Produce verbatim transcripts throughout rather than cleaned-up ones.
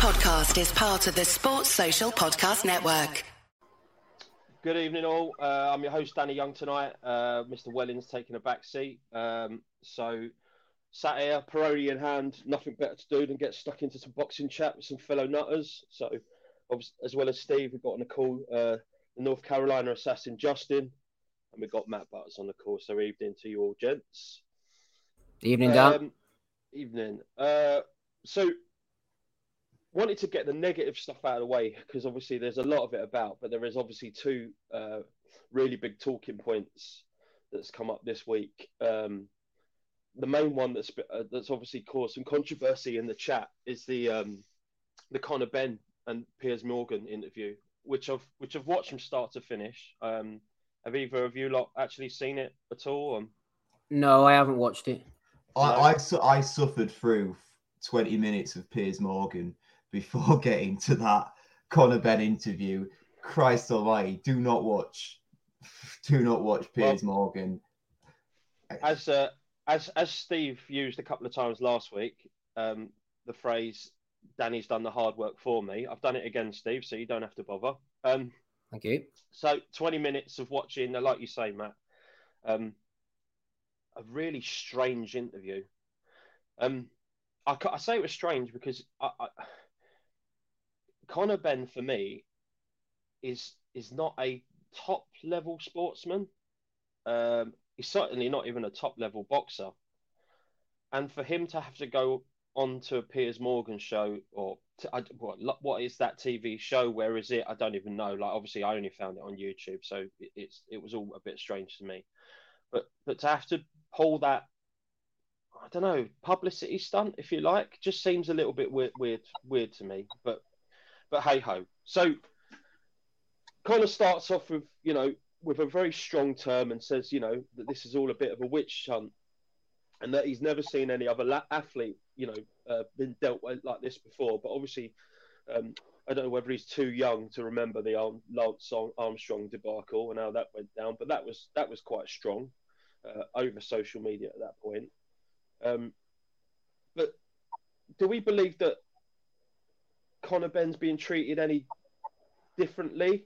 podcast is part of the Sports Social Podcast Network. Good evening, all. Uh, I'm your host, Danny Young, tonight. Uh, Mister Welling's taking a back seat. Um, so, sat here, Parodi in hand, nothing better to do than get stuck into some boxing chat with some fellow nutters. So, as well as Steve, we've got on the call uh, the North Carolina assassin, Justin, and we've got Matt Butters on the call. So, evening to you all, gents. Evening, Dan. Um, evening. Uh, so... wanted to get the negative stuff out of the way, because obviously there's a lot of it about, but there is obviously two uh, really big talking points that's come up this week. Um, the main one that's uh, that's obviously caused some controversy in the chat is the um, the Conor Benn and Piers Morgan interview, which I've which I've watched from start to finish. Um, have either of you lot actually seen it at all? Um, no, I haven't watched it. I no. I, su- I suffered through twenty minutes of Piers Morgan before getting to that Conor Benn interview. Christ almighty, do not watch. Do not watch Piers well, Morgan. As uh, as as Steve used a couple of times last week, um, the phrase, Danny's done the hard work for me. I've done it again, Steve, so you don't have to bother. Um, Thank you. So twenty minutes of watching, like you say, Matt, um, a really strange interview. Um, I, I say it was strange because I... I Conor Benn, for me, is is not a top-level sportsman. Um, he's certainly not even a top-level boxer. And for him to have to go on to a Piers Morgan show, or to, I, what, what is that T V show? Where is it? I don't even know. Like, obviously, I only found it on YouTube, so it, it's it was all a bit strange to me. But, but to have to pull that, I don't know, publicity stunt, if you like, just seems a little bit weird, weird, weird to me. But... But hey ho. So Conor starts off with, you know, with a very strong term and says, you know, that this is all a bit of a witch hunt and that he's never seen any other la- athlete, you know, uh, been dealt with like this before. But obviously, um, I don't know whether he's too young to remember the Arm- Lance Armstrong debacle and how that went down. But that was that was quite strong uh, over social media at that point. Um, but do we believe that Conor Benn's being treated any differently,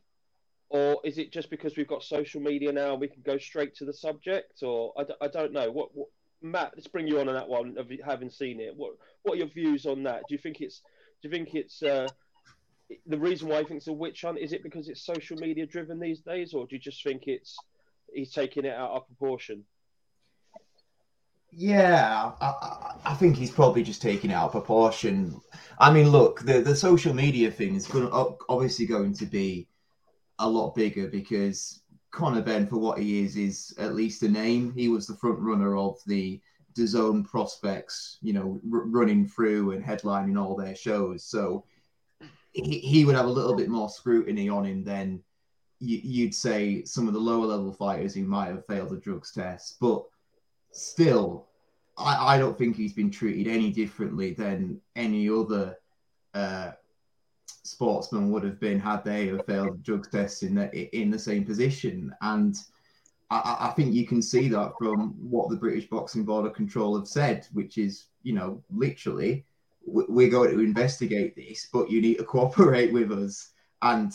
or is it just because we've got social media now we can go straight to the subject? Or I, d- I don't know what, what Matt, let's bring you on on that one, having seen it. What what are your views on that? Do you think it's do you think it's uh, the reason why you think it's a witch hunt? Is it because it's social media driven these days, or do you just think it's he's taking it out of proportion? Yeah, I, I think he's probably just taking it out of proportion. I mean, look, the, the social media thing is going to, obviously going to be a lot bigger because Conor Benn, for what he is, is at least a name. He was the front runner of the D A Z N prospects, you know, r- running through and headlining all their shows. So he, he would have a little bit more scrutiny on him than you, you'd say some of the lower level fighters who might have failed the drugs test. But still, I, I don't think he's been treated any differently than any other uh, sportsman would have been had they have failed drug tests in the, in the same position. And I, I think you can see that from what the British Boxing Board of Control have said, which is, you know, literally, we're going to investigate this, but you need to cooperate with us. And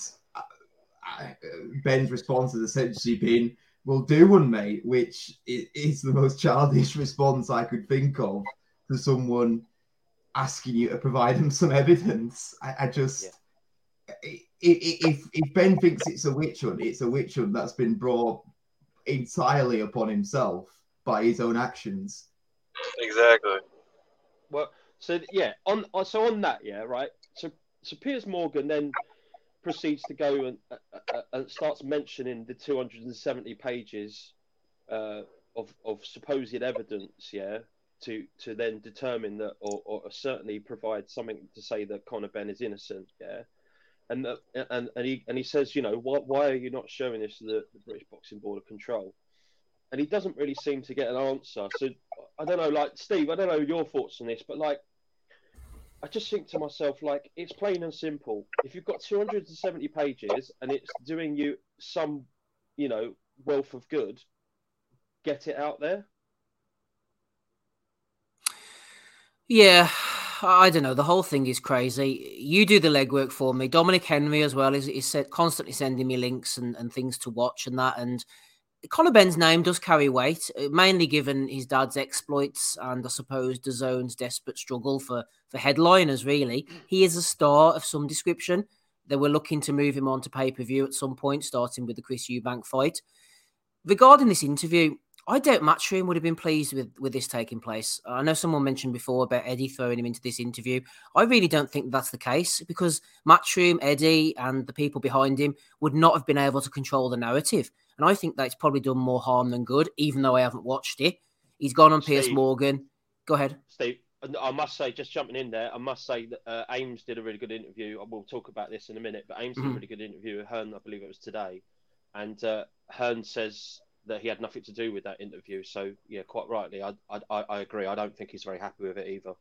Ben's response has essentially been, "Well, do one, mate," which is the most childish response I could think of to someone asking you to provide them some evidence. I, I just, yeah. if, if Ben thinks it's a witch hunt, it's a witch hunt that's been brought entirely upon himself by his own actions. Exactly. Well, so yeah, on so on that, yeah, right. So so Piers Morgan then proceeds to go and uh, uh, starts mentioning the two hundred seventy pages uh, of of supposed evidence, yeah, to, to then determine that, or, or certainly provide something to say that Conor Benn is innocent, yeah, and uh, and and he and he says, you know, why why are you not showing this to the, the British Boxing Board of Control? And he doesn't really seem to get an answer. So I don't know, like Steve, I don't know your thoughts on this, but like, I just think to myself, like, it's plain and simple. If you've got two hundred seventy pages and it's doing you some, you know, wealth of good, get it out there. Yeah, I don't know. The whole thing is crazy. You do the legwork for me. Dominic Henry as well is, is constantly sending me links and, and things to watch and that. And Conor Benn's name does carry weight, mainly given his dad's exploits and I suppose DAZN's desperate struggle for, for headliners, really. He is a star of some description. They were looking to move him on to pay-per-view at some point, starting with the Chris Eubank fight. Regarding this interview, I doubt Matchroom would have been pleased with, with this taking place. I know someone mentioned before about Eddie throwing him into this interview. I really don't think that's the case because Matchroom, Eddie, and the people behind him would not have been able to control the narrative. And I think that's probably done more harm than good, even though I haven't watched it. He's gone on Steve, Piers Morgan. Go ahead. Steve, I must say, just jumping in there, I must say that uh, Ames did a really good interview. We'll talk about this in a minute, but Ames mm-hmm. did a really good interview with Hearn, I believe it was today. And uh, Hearn says that he had nothing to do with that interview. So, yeah, quite rightly, I I, I agree. I don't think he's very happy with it either.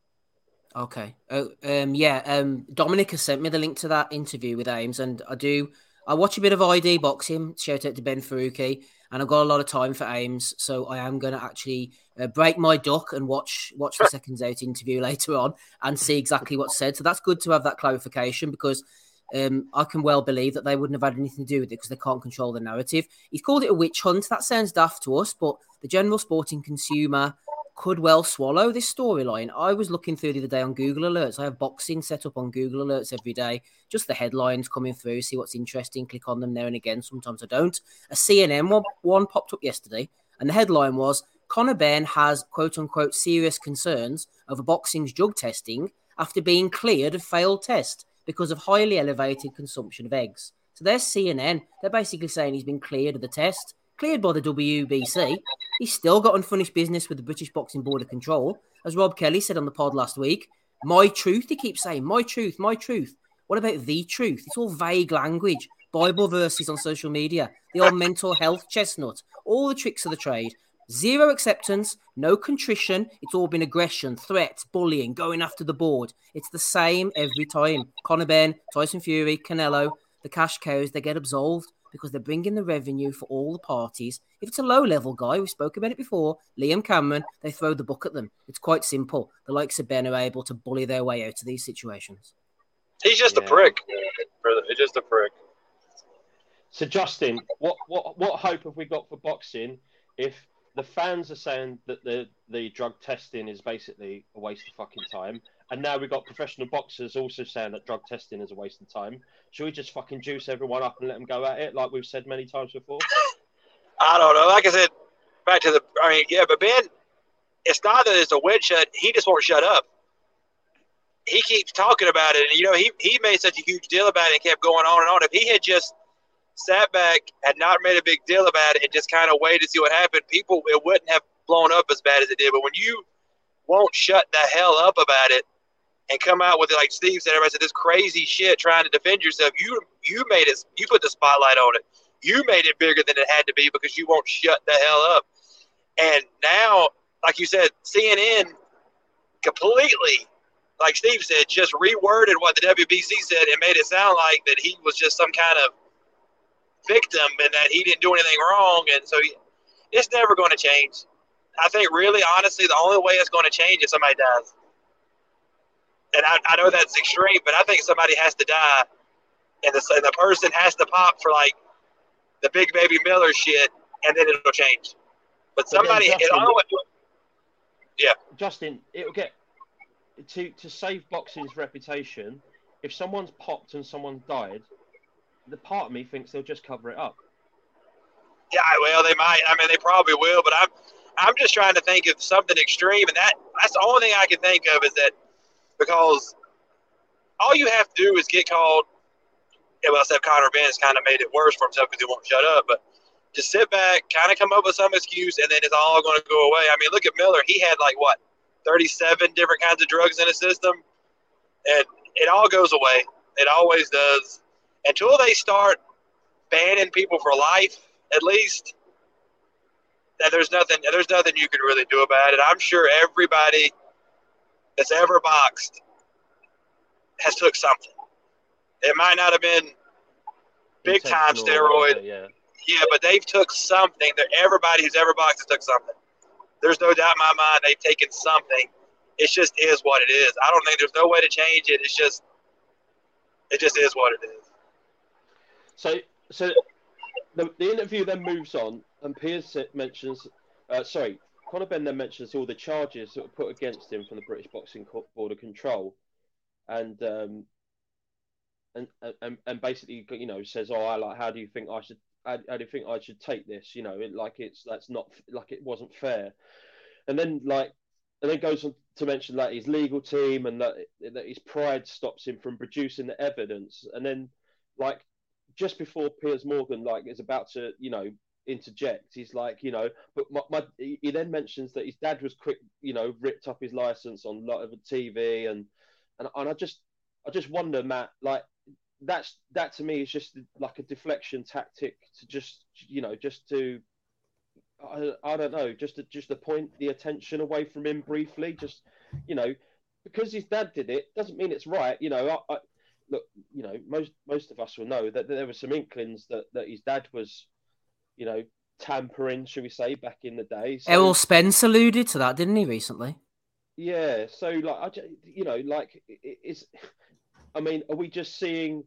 Okay. Oh, um, yeah, um, Dominic has sent me the link to that interview with Ames, and I do... I watch a bit of I D Boxing, shout out to Ben Faruqi, and I've got a lot of time for Ames, so I am going to actually uh, break my duck and watch watch the Seconds Out interview later on and see exactly what's said. So that's good to have that clarification because um, I can well believe that they wouldn't have had anything to do with it because they can't control the narrative. He's called it a witch hunt. That sounds daft to us, but the general sporting consumer could well swallow this storyline. I was looking through the other day on Google Alerts. I have boxing set up on Google Alerts every day. Just the headlines coming through, see what's interesting, click on them there and again. Sometimes I don't. A C N N one, one popped up yesterday, and the headline was, Conor Benn has, quote-unquote, serious concerns over boxing's drug testing after being cleared of failed test because of highly elevated consumption of eggs. So there's C N N. They're basically saying he's been cleared of the test. Cleared by the W B C, he's still got unfinished business with the British Boxing Board of Control. As Rob Kelly said on the pod last week, my truth, he keeps saying, my truth, my truth. What about the truth? It's all vague language, Bible verses on social media, the old mental health chestnut, all the tricks of the trade. Zero acceptance, no contrition. It's all been aggression, threats, bullying, going after the board. It's the same every time. Conor Benn, Tyson Fury, Canelo, the cash cows, they get absolved. Because they're bringing the revenue for all the parties. If it's a low-level guy, we spoke about it before, Liam Cameron, they throw the book at them. It's quite simple. The likes of Ben are able to bully their way out of these situations. He's just yeah. a prick. He's just a prick. So, Justin, what, what what hope have we got for boxing if the fans are saying that the, the drug testing is basically a waste of fucking time, and now we've got professional boxers also saying that drug testing is a waste of time? Should we just fucking juice everyone up and let them go at it, like we've said many times before? I don't know. Like I said, back to the... I mean, yeah, but Ben, it's not that it's a win shut. He just won't shut up. He keeps talking about it. And, you know, he, he made such a huge deal about it and kept going on and on. If he had just sat back, had not made a big deal about it, and just kind of waited to see what happened, people, it wouldn't have blown up as bad as it did. But when you won't shut the hell up about it, and come out with it, like Steve said, everybody said, this crazy shit trying to defend yourself. You you made it, you put the spotlight on it. You made it bigger than it had to be because you won't shut the hell up. And now, like you said, C N N completely, like Steve said, just reworded what the W B C said and made it sound like that he was just some kind of victim and that he didn't do anything wrong. And so he, it's never going to change. I think really, honestly, the only way it's going to change is somebody dies. And I, I know that's extreme, but I think somebody has to die, and the, and the person has to pop for, like, the Big Baby Miller shit, and then it'll change. But somebody – yeah. Justin, it'll get to, – to save boxing's reputation, if someone's popped and someone died, the part of me thinks they'll just cover it up. Yeah, well, they might. I mean, they probably will, but I'm, I'm just trying to think of something extreme, and that that's the only thing I can think of is that – because all you have to do is get called. Yeah, well, except Conor Benn kind of made it worse for himself because he won't shut up. But just sit back, kind of come up with some excuse, and then it's all going to go away. I mean, look at Miller. He had like, what, thirty-seven different kinds of drugs in his system? And it all goes away. It always does. Until they start banning people for life, at least, that there's nothing, there's nothing you can really do about it. I'm sure everybody that's ever boxed has took something. It might not have been big time steroid. It, yeah. yeah, but they've took something. Everybody who's ever boxed has took something. There's no doubt in my mind they've taken something. it just is what it is. I don't think there's no way to change it. It's just, it just is what it is. So, so the, the interview then moves on, and Piers mentions, uh, sorry, Conor Benn then mentions all the charges that were put against him from the British Boxing Board of Control, and um, and and and basically, you know, says, "Oh, I like. How do you think I should? How, how do you think I should take this? You know, it, like it's that's not like it wasn't fair." And then like, and then goes on to mention that his legal team and that that his pride stops him from producing the evidence. And then like, just before Piers Morgan like is about to, you know, interject, he's like, you know, but my, my he then mentions that his dad was quick, you know, ripped up his license on a lot of the T V, and and and I just I just wonder, Matt, like that's that to me is just like a deflection tactic to just, you know, just to I, I don't know, just to just to point the attention away from him briefly, just, you know, because his dad did it doesn't mean it's right, you know. I, I Look, you know, most most of us will know that, that there were some inklings that, that his dad was, you know, tampering, shall we say, back in the day. So, Errol Spence alluded to that, didn't he, recently? Yeah. So, like, I, you know, like, it's, I mean, are we just seeing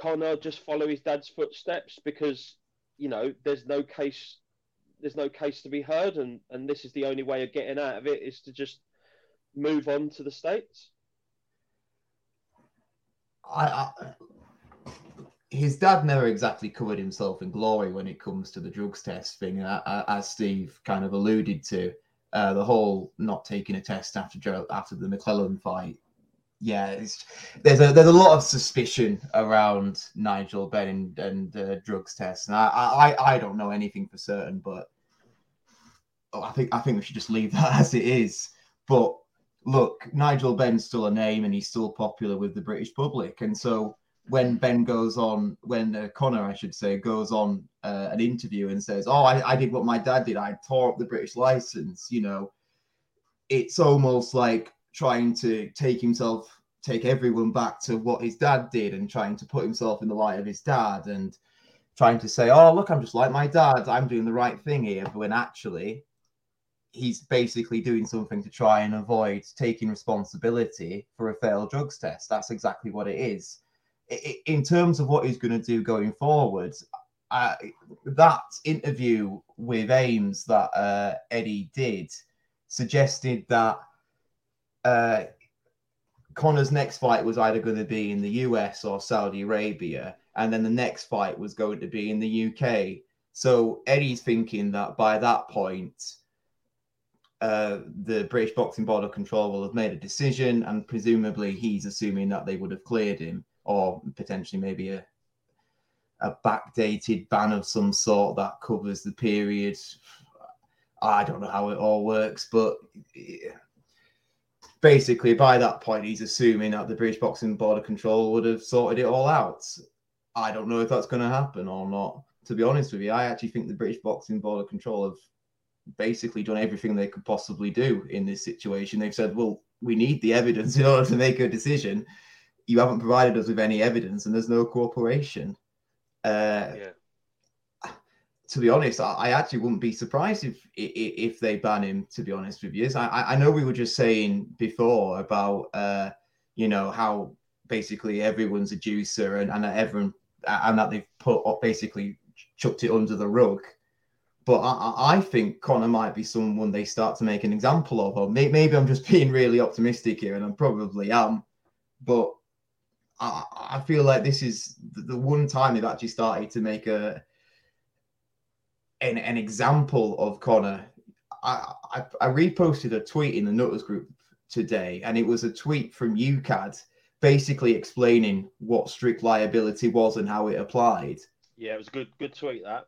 Conor just follow his dad's footsteps because, you know, there's no case, there's no case to be heard, and, and this is the only way of getting out of it is to just move on to the States? I, I, his dad never exactly covered himself in glory when it comes to the drugs test thing. I, I, as Steve kind of alluded to, uh, the whole not taking a test after after the McClellan fight. Yeah, it's, there's a there's a lot of suspicion around Nigel Benn and, and uh, drugs tests, and I, I I don't know anything for certain, but oh, I think I think we should just leave that as it is. But look, Nigel Benn's still a name and he's still popular with the British public. And so when Ben goes on, when uh, Conor, I should say, goes on uh, an interview and says, oh, I, I did what my dad did. I tore up the British license. You know, it's almost like trying to take himself, take everyone back to what his dad did and trying to put himself in the light of his dad and trying to say, oh, look, I'm just like my dad. I'm doing the right thing here. When actually, he's basically doing something to try and avoid taking responsibility for a failed drugs test. That's exactly what it is. In terms of what he's going to do going forward, I, that interview with Ames that uh, Eddie did suggested that uh, Conor's next fight was either going to be in the U S or Saudi Arabia, and then the next fight was going to be in the U K. So Eddie's thinking that by that point, Uh, the British Boxing Board of Control will have made a decision, and presumably he's assuming that they would have cleared him, or potentially maybe a a backdated ban of some sort that covers the period. I don't know how it all works, but basically by that point he's assuming that the British Boxing Board of Control would have sorted it all out. I don't know if that's going to happen or not. To be honest with you, I actually think the British Boxing Board of Control have basically done everything they could possibly do in this situation. They've said, well, we need the evidence in order to make a decision. You haven't provided us with any evidence and there's no cooperation. Uh, yeah. To be honest, I, I actually wouldn't be surprised if, if if they ban him, to be honest with you. I, I know we were just saying before about, uh, you know, how basically everyone's a juicer and, and everyone, and that they've put up, basically chucked it under the rug. But I, I think Conor might be someone they start to make an example of. Or may, maybe I'm just being really optimistic here, and I probably am. But I, I feel like this is the one time they've actually started to make a an, an example of Conor. I, I, I reposted a tweet in the Nutters group today, and it was a tweet from U C A D basically explaining what strict liability was and how it applied. Yeah, it was a good, good tweet, that.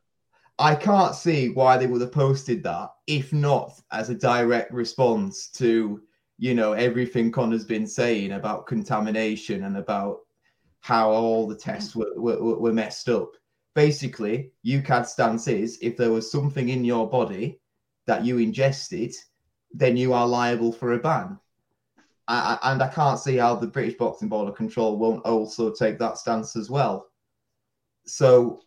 I can't see why they would have posted that, if not as a direct response to, you know, everything Conor's been saying about contamination and about how all the tests were, were, were messed up. Basically, U C A D's stance is if there was something in your body that you ingested, then you are liable for a ban. I, I, and I can't see how the British Boxing Board of Control won't also take that stance as well. So...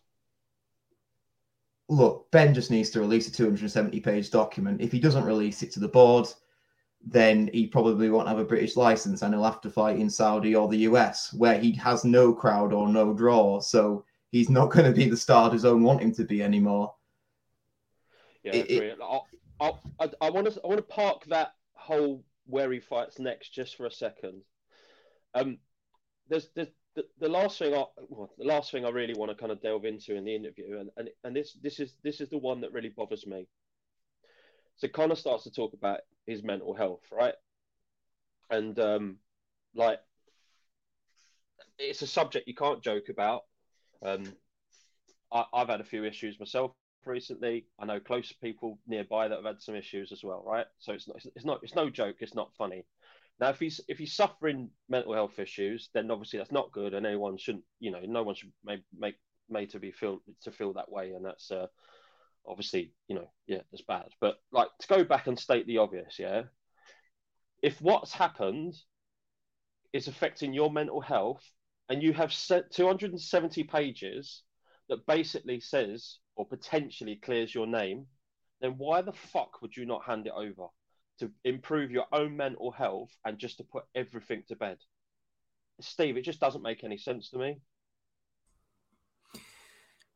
look, Ben just needs to release a two hundred seventy page document. If he doesn't release it to the board, then he probably won't have a British license and he'll have to fight in Saudi or the U S, where he has no crowd or no draw. So he's not going to be the star his own want him to be anymore. Yeah, it, it, I'll, I'll, I, I want to I want to park that whole where he fights next just for a second. Um, there's, there's the, the last thing I well, the last thing I really want to kind of delve into in the interview, and and, and this this is this is the one that really bothers me. So Conor starts to talk about his mental health, right? And um, like, it's a subject you can't joke about. Um, I, I've had a few issues myself recently. I know close people nearby that have had some issues as well, right? So it's not, it's not, it's no joke. It's not funny. Now, if he's if he's suffering mental health issues, then obviously that's not good, and anyone shouldn't, you know, no one should make make made to be feel to feel that way, and that's uh, obviously, you know, yeah, that's bad. But like, to go back and state the obvious, yeah, if what's happened is affecting your mental health, and you have set two hundred seventy pages that basically says or potentially clears your name, then why the fuck would you not hand it over to improve your own mental health and just to put everything to bed? Steve, it just doesn't make any sense to me.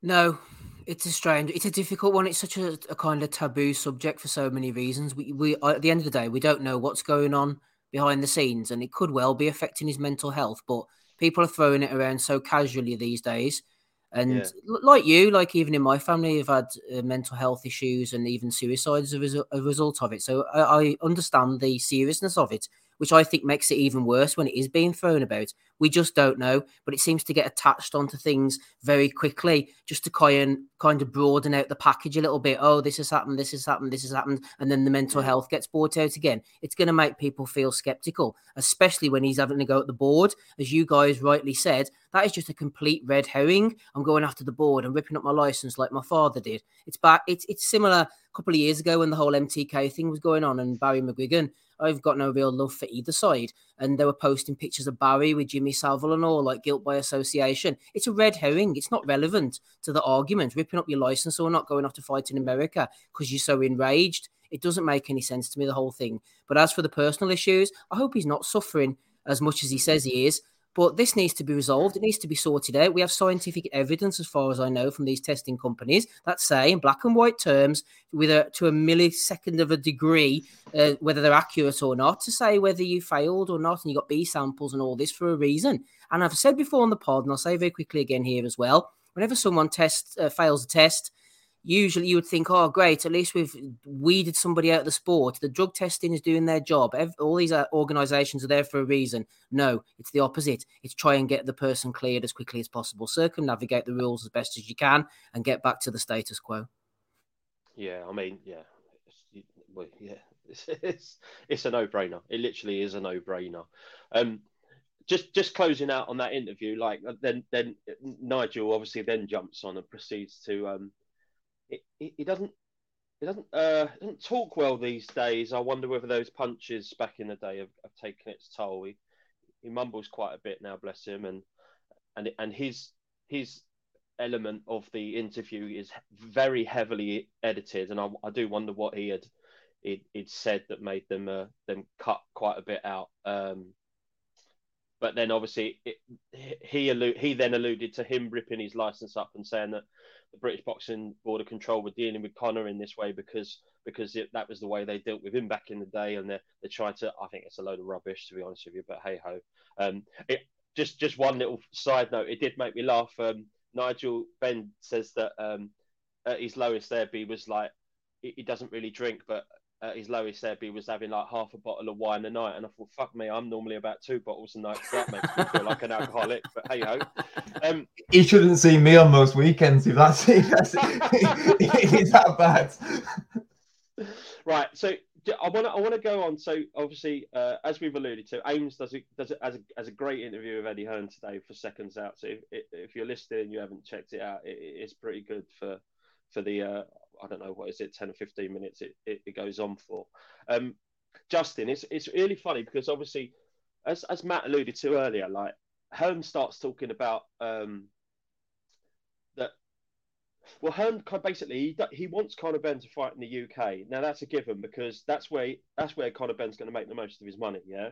No, it's a strange, it's a difficult one. It's such a, a kind of taboo subject for so many reasons. We, we at the end of the day, we don't know what's going on behind the scenes, and it could well be affecting his mental health, but people are throwing it around so casually these days. And yeah. like you, like even in my family, I've had uh, mental health issues and even suicides as a, a result of it. So I, I understand the seriousness of it, which I think makes it even worse when it is being thrown about. We just don't know, but it seems to get attached onto things very quickly just to kind kind of broaden out the package a little bit. Oh, this has happened, this has happened, this has happened. And then the mental yeah. health gets brought out again. It's going to make people feel sceptical, especially when he's having to go at the board. As you guys rightly said, that is just a complete red herring. I'm going after the board and ripping up my license like my father did. It's back. It's, it's similar a couple of years ago when the whole M T K thing was going on and Barry McGuigan. I've got no real love for either side. And they were posting pictures of Barry with Jimmy Savile and all, like guilt by association. It's a red herring. It's not relevant to the argument. Ripping up your license or not going off to fight in America because you're so enraged. It doesn't make any sense to me, the whole thing. But as for the personal issues, I hope he's not suffering as much as he says he is. But this needs to be resolved. It needs to be sorted out. We have scientific evidence, as far as I know, from these testing companies that say, in black and white terms, with a, to a millisecond of a degree, uh, whether they're accurate or not, to say whether you failed or not, and you got B samples and all this for a reason. And I've said before on the pod, and I'll say very quickly again here as well, whenever someone tests uh, fails a test, usually you would think, oh, great, at least we've weeded somebody out of the sport. The drug testing is doing their job. All these organisations are there for a reason. No, it's the opposite. It's try and get the person cleared as quickly as possible, circumnavigate the rules as best as you can, and get back to the status quo. Yeah, I mean, yeah. Well, yeah. It's, it's, it's a no-brainer. It literally is a no-brainer. Um, Just just closing out on that interview, like then then Nigel obviously then jumps on and proceeds to... Um, He doesn't. He doesn't. Uh, doesn't talk well these days. I wonder whether those punches back in the day have, have taken its toll. He, he mumbles quite a bit now, bless him. And and and his his element of the interview is very heavily edited. And I, I do wonder what he had he'd, he'd said that made them uh, them cut quite a bit out. Um, but then obviously it, he allu- he then alluded to him ripping his license up and saying that the British Boxing Board of Control were dealing with Conor in this way because because it, that was the way they dealt with him back in the day, and they're, they're trying to... I think it's a load of rubbish, to be honest with you, but hey-ho. Um, it, just just one little side note. It did make me laugh. Um, Nigel Benn says that um, at his lowest therapy was like... He, he doesn't really drink, but at his lowest therapy was having like half a bottle of wine a night, and I thought, fuck me, I'm normally about two bottles a night, so that makes me feel like an alcoholic, but hey-ho. Um, he shouldn't see me on most weekends if that's it. It's that bad. Right, so I want to I want to go on. So obviously, uh, as we've alluded to, Ames does it does it as a, as a great interview with Eddie Hearn today for Seconds Out. So if, if you're listening and you haven't checked it out, it, it's pretty good for for the uh, I don't know, what is it, ten or fifteen minutes it, it, it goes on for. Um, Justin, it's it's really funny because obviously, as as Matt alluded to earlier, like, Hearn starts talking about um, that Well, Hearn basically he wants Conor Benn to fight in the U K. Now that's a given because that's where he, that's where Conor Benn's going to make the most of his money, yeah,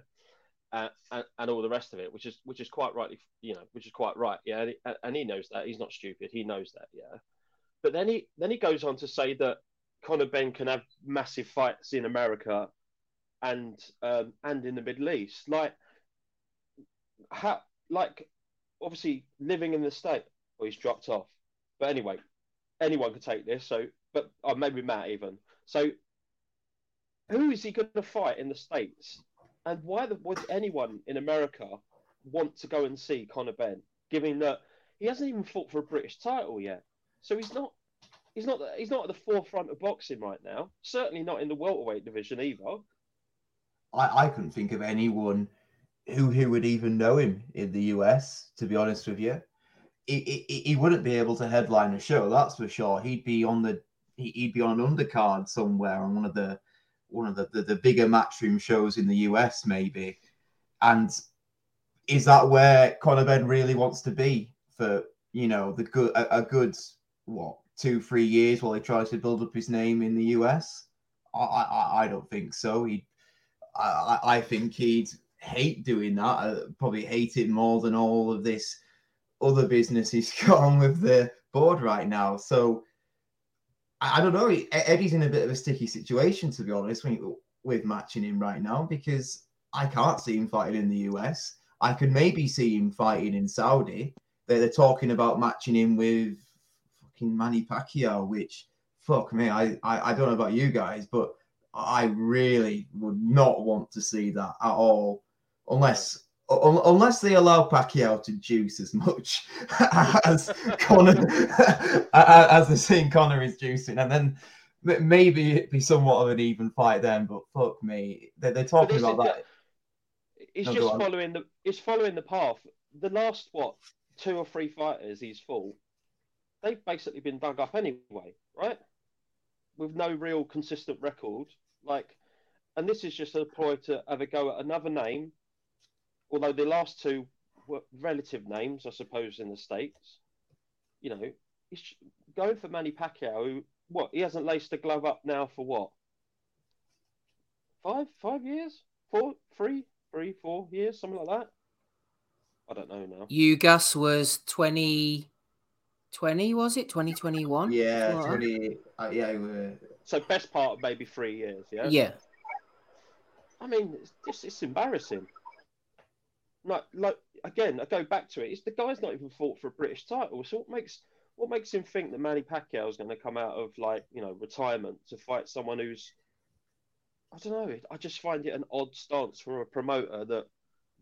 uh, and, and all the rest of it, which is which is quite rightly, you know, which is quite right, yeah. And, and he knows that. He's not stupid. He knows that, yeah. But then he then he goes on to say that Conor Benn can have massive fights in America and um, and in the Middle East, like how like obviously living in the state. Well, he's dropped off, but anyway. Anyone could take this, so but oh, maybe Matt even. So, who is he going to fight in the States, and why the, would anyone in America want to go and see Conor Benn? Given that he hasn't even fought for a British title yet, so he's not, he's not, he's not at the forefront of boxing right now. Certainly not in the welterweight division either. I, I couldn't think of anyone who who would even know him in the U S. To be honest with you. He, he, he wouldn't be able to headline a show, that's for sure. He'd be on the he'd be on an undercard somewhere on one of the one of the, the, the bigger Matchroom shows in the U S, maybe. And is that where Conor Benn really wants to be for, you know, the good a, a good what two three years while he tries to build up his name in the U S? I I, I don't think so. He I I think he'd hate doing that. I probably hate it more than all of this. Other business he's got on with the board right now. So I don't know. Eddie's in a bit of a sticky situation, to be honest, when you, with matching him right now, because I can't see him fighting in the U S. I could maybe see him fighting in Saudi. They're, they're talking about matching him with fucking Manny Pacquiao, which, fuck me, I, I, I don't know about you guys, but I really would not want to see that at all, unless... Unless they allow Pacquiao to juice as much as Conor, as they're seeing Conor is juicing, and then maybe it'd be somewhat of an even fight then. But fuck me, they're, they're talking about that. It's no, just following the it's following the path. The last what two or three fighters he's fought, they've basically been dug up anyway, right? With no real consistent record, like, and this is just a ploy to have a go at another name. Although the last two were relative names, I suppose, in the States. You know, he's going for Manny Pacquiao, who, what, he hasn't laced a glove up now for what? Five, five years? Four, three, three, four years, something like that? I don't know now. Ugas was twenty twenty, was it? twenty twenty-one? Yeah, oh. twenty, uh, yeah. We're... So best part of maybe three years, yeah? Yeah. I mean, it's just, it's embarrassing. Like, like again, I go back to it. It's the guy's not even fought for a British title. So what makes what makes him think that Manny Pacquiao is going to come out of, like, you know, retirement to fight someone who's, I don't know. I just find it an odd stance from a promoter that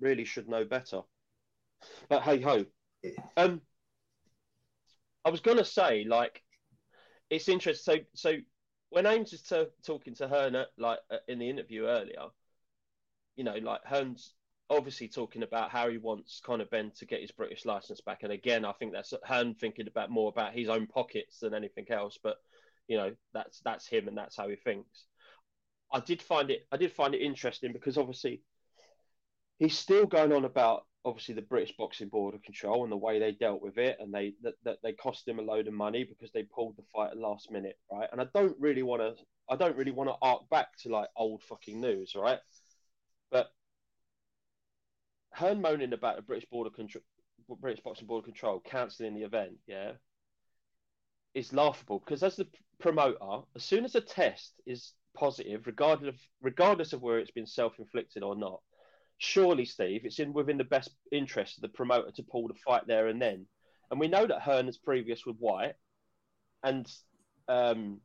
really should know better. But hey ho, um, I was going to say, like, it's interesting. So so when Ames is t- talking to Hearn, like in the interview earlier, you know, like Hearn's obviously talking about how he wants Conor Benn to get his British licence back. And again, I think that's Hearn thinking about more about his own pockets than anything else. But, you know, that's that's him and that's how he thinks. I did find it I did find it interesting because obviously he's still going on about obviously the British Boxing Board of Control and the way they dealt with it, and they that, that they cost him a load of money because they pulled the fight at last minute, right? And I don't really want to I don't really want to arc back to like old fucking news, right? But Hearn moaning about the British Board of Control, British Boxing Board of Control cancelling the event, yeah, is laughable because as the promoter, as soon as a test is positive, regardless of, regardless of whether it's been self-inflicted or not, surely, Steve, it's in within the best interest of the promoter to pull the fight there and then. And we know that Hearn is previous with White, and um,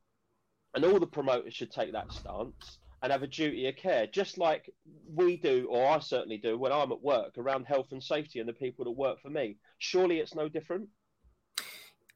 and all the promoters should take that stance and have a duty of care, just like we do, or I certainly do, when I'm at work, around health and safety and the people that work for me. Surely it's no different?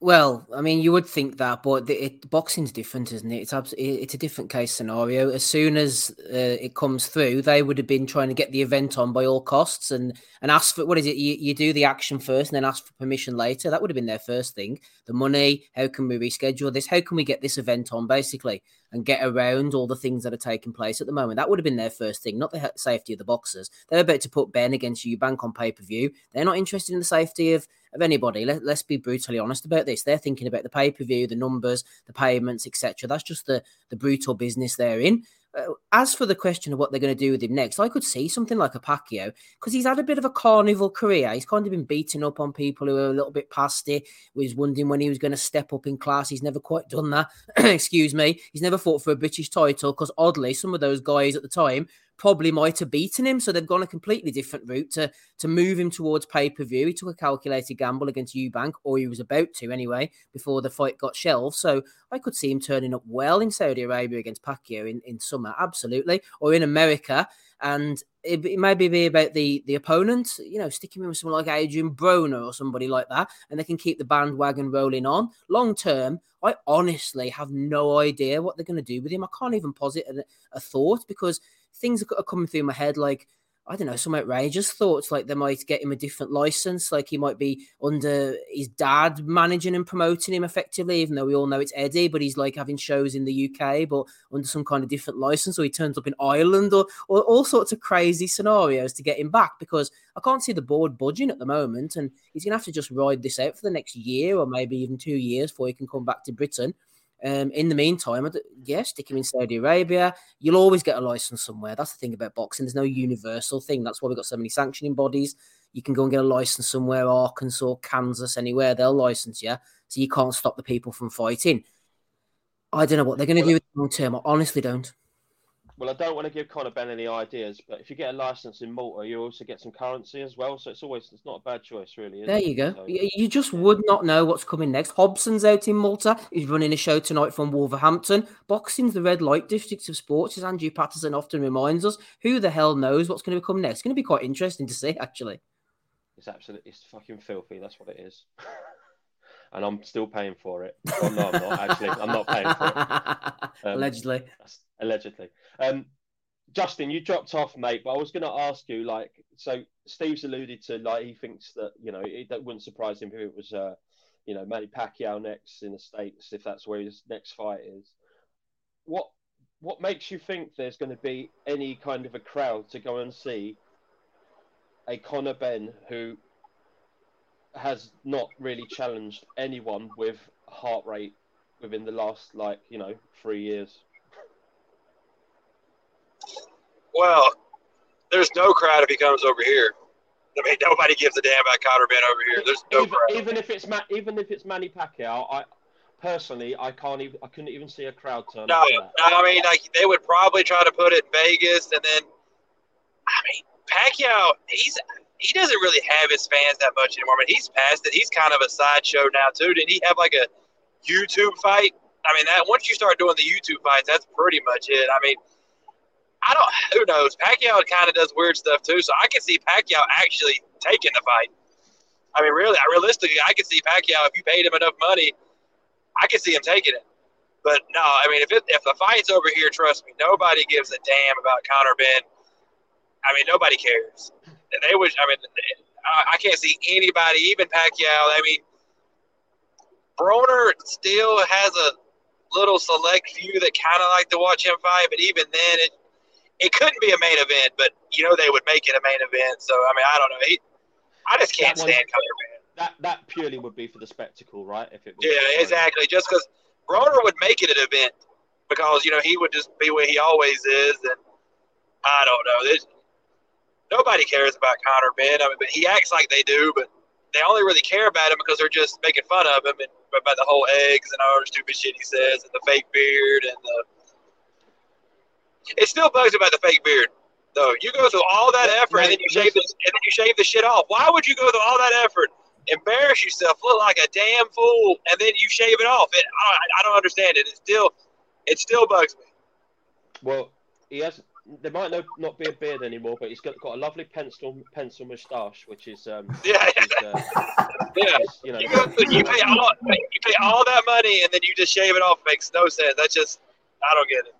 Well, I mean, you would think that, but it, it, boxing's different, isn't it? It's abs- it's a different case scenario. As soon as uh, it comes through, they would have been trying to get the event on by all costs and, and ask for, what is it, you, you do the action first and then ask for permission later. That would have been their first thing. The money, how can we reschedule this? How can we get this event on, basically? and get around all the things that are taking place at the moment. That would have been their first thing, not the safety of the boxers. They're about to put Benn against Eubank on pay-per-view. They're not interested in the safety of, of anybody. Let, let's be brutally honest about this. They're thinking about the pay-per-view, the numbers, the payments, et cetera. That's just the, the brutal business they're in. As for the question of what they're going to do with him next, I could see something like a Pacquiao, because he's had a bit of a carnival career. He's kind of been beaten up on people who are a little bit past it. We was wondering when he was going to step up in class. He's never quite done that. Excuse me. He's never fought for a British title, because oddly, some of those guys at the time probably might have beaten him. So they've gone a completely different route to, to move him towards pay-per-view. He took a calculated gamble against Eubank, or he was about to anyway, before the fight got shelved. So I could see him turning up well in Saudi Arabia against Pacquiao in, in summer, absolutely, or in America. And it, it may be about the, the opponent, you know, sticking him with someone like Adrian Broner or somebody like that, and they can keep the bandwagon rolling on. Long term, I honestly have no idea what they're going to do with him. I can't even posit a, a thought, because things are coming through my head like, I don't know, some outrageous thoughts, like they might get him a different license, like he might be under his dad managing and promoting him effectively, even though we all know it's Eddie, but he's like having shows in the U K, but under some kind of different license, or he turns up in Ireland, or, or all sorts of crazy scenarios to get him back, because I can't see the board budging at the moment, and he's going to have to just ride this out for the next year, or maybe even two years before he can come back to Britain. Um, in the meantime, yeah, stick him in Saudi Arabia. You'll always get a license somewhere. That's the thing about boxing. There's no universal thing. That's why we've got so many sanctioning bodies. You can go and get a license somewhere, Arkansas, Kansas, anywhere. They'll license you. So you can't stop the people from fighting. I don't know what they're going to well, do in the long term. I honestly don't. Well, I don't want to give Conor Benn any ideas, but if you get a license in Malta, you also get some currency as well. So it's always, it's not a bad choice, really. Is there it? You go. So, you just would not know what's coming next. Hobson's out in Malta. He's running a show tonight from Wolverhampton. Boxing's the red light district of sports, as Andrew Patterson often reminds us. Who the hell knows what's going to come next? It's going to be quite interesting to see, actually. It's absolutely, it's fucking filthy. That's what it is. And I'm still paying for it. Well, no, I'm not, actually. I'm not paying for it. Um, allegedly. Allegedly. Um, Justin, you dropped off, mate, but I was going to ask you, like, so Steve's alluded to, like, he thinks that, you know, it, that wouldn't surprise him if it was, uh, you know, Manny Pacquiao next in the States, if that's where his next fight is. What, what makes you think there's going to be any kind of a crowd to go and see a Conor Benn who has not really challenged anyone with heart rate within the last, like, you know, three years? Well, there's no crowd if he comes over here. I mean, nobody gives a damn about Conor Benn over here. There's no even, crowd. Even if it's Ma- even if it's Manny Pacquiao, I personally, I can't even, I couldn't even see a crowd turn. No, no, I mean, like, they would probably try to put it in Vegas, and then, I mean, Pacquiao, he's. He doesn't really have his fans that much anymore. I mean, he's past it. He's kind of a sideshow now, too. Didn't he have, like, a YouTube fight? I mean, that once you start doing the YouTube fights, that's pretty much it. I mean, I don't – who knows? Pacquiao kind of does weird stuff, too, so I can see Pacquiao actually taking the fight. I mean, really, realistically, I can see Pacquiao, if you paid him enough money, I can see him taking it. But, no, I mean, if, it, if the fight's over here, trust me, nobody gives a damn about Conor Benn. I mean, nobody cares. And they would, I mean, I can't see anybody, even Pacquiao. I mean, Broner still has a little select few that kind of like to watch him fight, but even then, it it couldn't be a main event, but you know they would make it a main event. So, I mean, I don't know. He, I just can't stand Conor Benn. That, that purely would be for the spectacle, right? If it was, yeah, exactly. Just because Broner would make it an event because, you know, he would just be where he always is. And I don't know. This, nobody cares about Conor Benn. I mean, but he acts like they do, but they only really care about him because they're just making fun of him and about the whole eggs and all the stupid shit he says and the fake beard and the. It still bugs about the fake beard, though. You go through all that effort right. and then you shave the and then you shave the shit off. Why would you go through all that effort, embarrass yourself, look like a damn fool, and then you shave it off? It, I, I don't understand it. It still, it still bugs me. Well, he hasn't. There might no, not be a beard anymore, but he's got, got a lovely pencil pencil moustache, which is um, yeah, which is, uh, yeah. Is, you know, you, go, you pay all you pay all that money and then you just shave it off. Makes no sense. That's just I don't get it.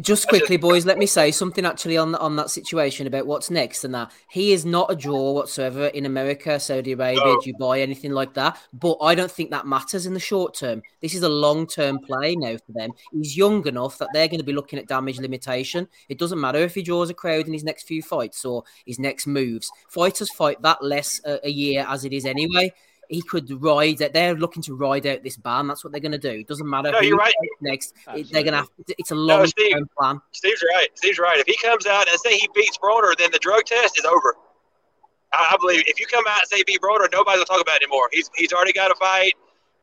Just quickly, boys, let me say something actually on on that situation about what's next and that. He is not a draw whatsoever in America, Saudi Arabia, no. Dubai, anything like that. But I don't think that matters in the short term. This is a long-term play now for them. He's young enough that they're going to be looking at damage limitation. It doesn't matter if he draws a crowd in his next few fights or his next moves. Fighters fight that less a, a year as it is anyway. He could ride it. They're looking to ride out this ban. That's what they're going to do. It doesn't matter no, who you're right. next. Absolutely. They're going to have to, it's a long-term no, Steve, plan. Steve's right. Steve's right. If he comes out and say he beats Broner, then the drug test is over. I, I believe if you come out and say beat Broner, nobody's going to talk about it anymore. He's he's already got a fight.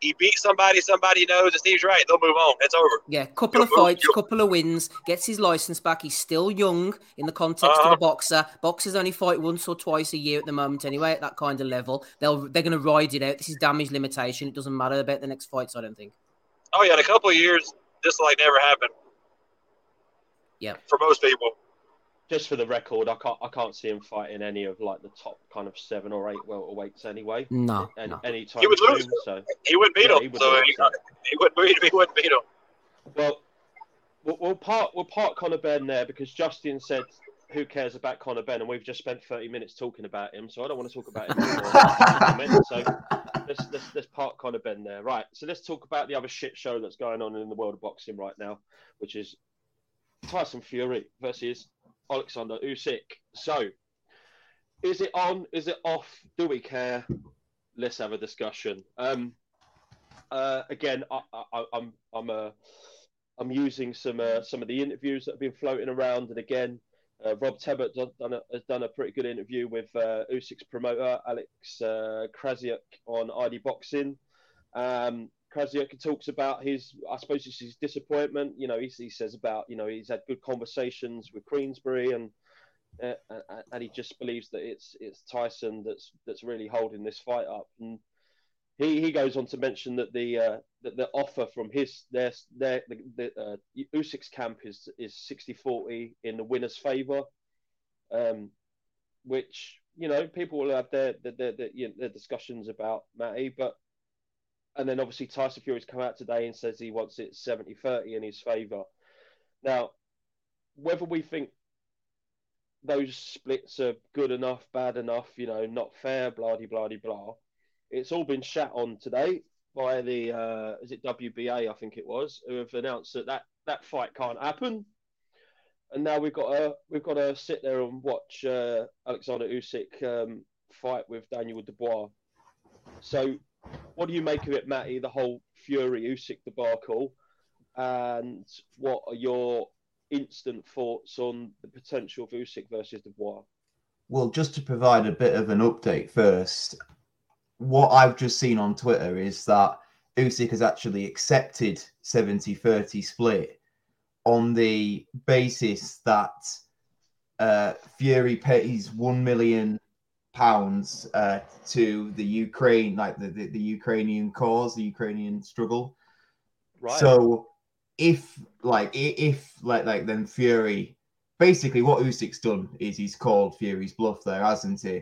He beats somebody, somebody knows, and Steve's right. They'll move on. It's over. Yeah, couple You'll of move. fights, couple of wins, gets his license back. He's still young in the context uh-huh. of a boxer. Boxers only fight once or twice a year at the moment anyway, at that kind of level. They'll, they're going to ride it out. This is damage limitation. It doesn't matter about the next fights, I don't think. Oh, yeah, in a couple of years, this like never happened. Yeah. For most people. Just for the record, I can't I can't see him fighting any of like the top kind of seven or eight welterweights anyway. No, and no. any time he would lose. Soon, so he wouldn't beat yeah, him. He would so lose, he, so. he wouldn't he wouldn't beat him. Well, we'll, we'll part we'll part Conor Benn there because Justin said, "Who cares about Conor Benn?" and we've just spent thirty minutes talking about him, so I don't want to talk about him anymore. So let's let's let's part Conor Benn there, right? So let's talk about the other shit show that's going on in the world of boxing right now, which is Tyson Fury versus Alexander Usyk. So, is it on? Is it off? Do we care? Let's have a discussion. Um, uh, again, I, I, I'm I'm uh, I'm using some uh, some of the interviews that have been floating around, and again, uh, Rob Tebbert done, done a, has done a pretty good interview with uh, Usyk's promoter Alex uh, Krasnyuk on I D Boxing. Um, Krasnyuk talks about his, I suppose it's his disappointment. You know, he, he says about, you know, he's had good conversations with Queensberry and uh, and he just believes that it's it's Tyson that's that's really holding this fight up. And he, he goes on to mention that the uh, that the offer from his their their the, the, uh, Usyk's camp is is sixty forty in the winner's favour, um, which you know people will have their their their, their, you know, their discussions about, Matty, but. And then obviously Tyson Fury's come out today and says he wants it seventy thirty in his favour. Now, whether we think those splits are good enough, bad enough, you know, not fair, blah-de-blah-de-blah, it's all been shat on today by the, uh, is it W B A, I think it was, who have announced that that, that fight can't happen. And now we've got to, we've got to sit there and watch uh, Alexander Usyk um, fight with Daniel Dubois. So... what do you make of it, Matty, the whole Fury Usyk debacle? And what are your instant thoughts on the potential of Usyk versus Dubois? Well, just to provide a bit of an update first, what I've just seen on Twitter is that Usyk has actually accepted seventy thirty split on the basis that uh, Fury pays one million pounds pounds uh, to the Ukraine, like the, the, the Ukrainian cause, the Ukrainian struggle. Right. So if like if like like then Fury, basically what Usyk's done is he's called Fury's bluff there, hasn't he?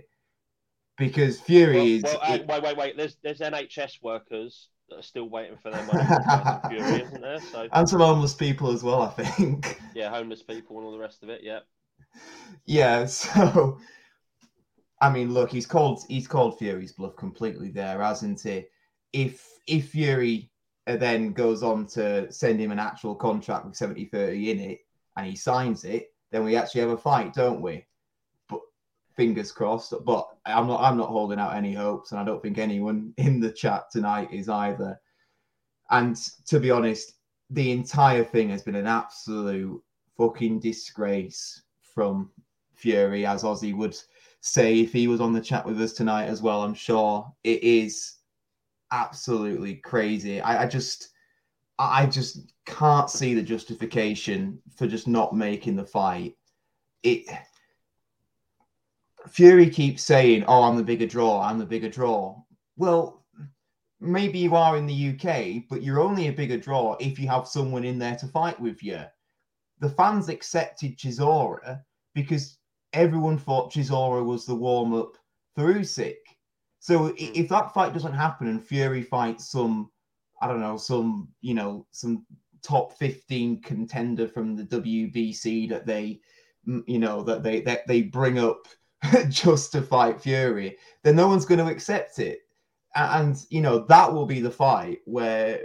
Because Fury well, is well, uh, it... wait wait wait. There's there's N H S workers that are still waiting for their money from Fury, isn't there? So and some homeless people as well, I think. Yeah, homeless people and all the rest of it. Yeah. Yeah. So. I mean, look, he's called he's called Fury's bluff completely there, hasn't he? If if Fury then goes on to send him an actual contract with seventy thirty in it and he signs it, then we actually have a fight, don't we? But fingers crossed. But I'm not I'm not holding out any hopes, and I don't think anyone in the chat tonight is either. And to be honest, the entire thing has been an absolute fucking disgrace from Fury, as Ozzy would say if he was on the chat with us tonight as well. I'm sure it is absolutely crazy. I, I just, I just can't see the justification for just not making the fight. It Fury keeps saying, "Oh, I'm the bigger draw. I'm the bigger draw." Well, maybe you are in the U K, but you're only a bigger draw if you have someone in there to fight with you. The fans accepted Chisora because everyone thought Chisora was the warm-up for Usyk. So if that fight doesn't happen and Fury fights some, I don't know, some, you know, some top fifteen contender from the W B C that they, you know, that they that they bring up just to fight Fury, then no one's going to accept it. And, you know, that will be the fight where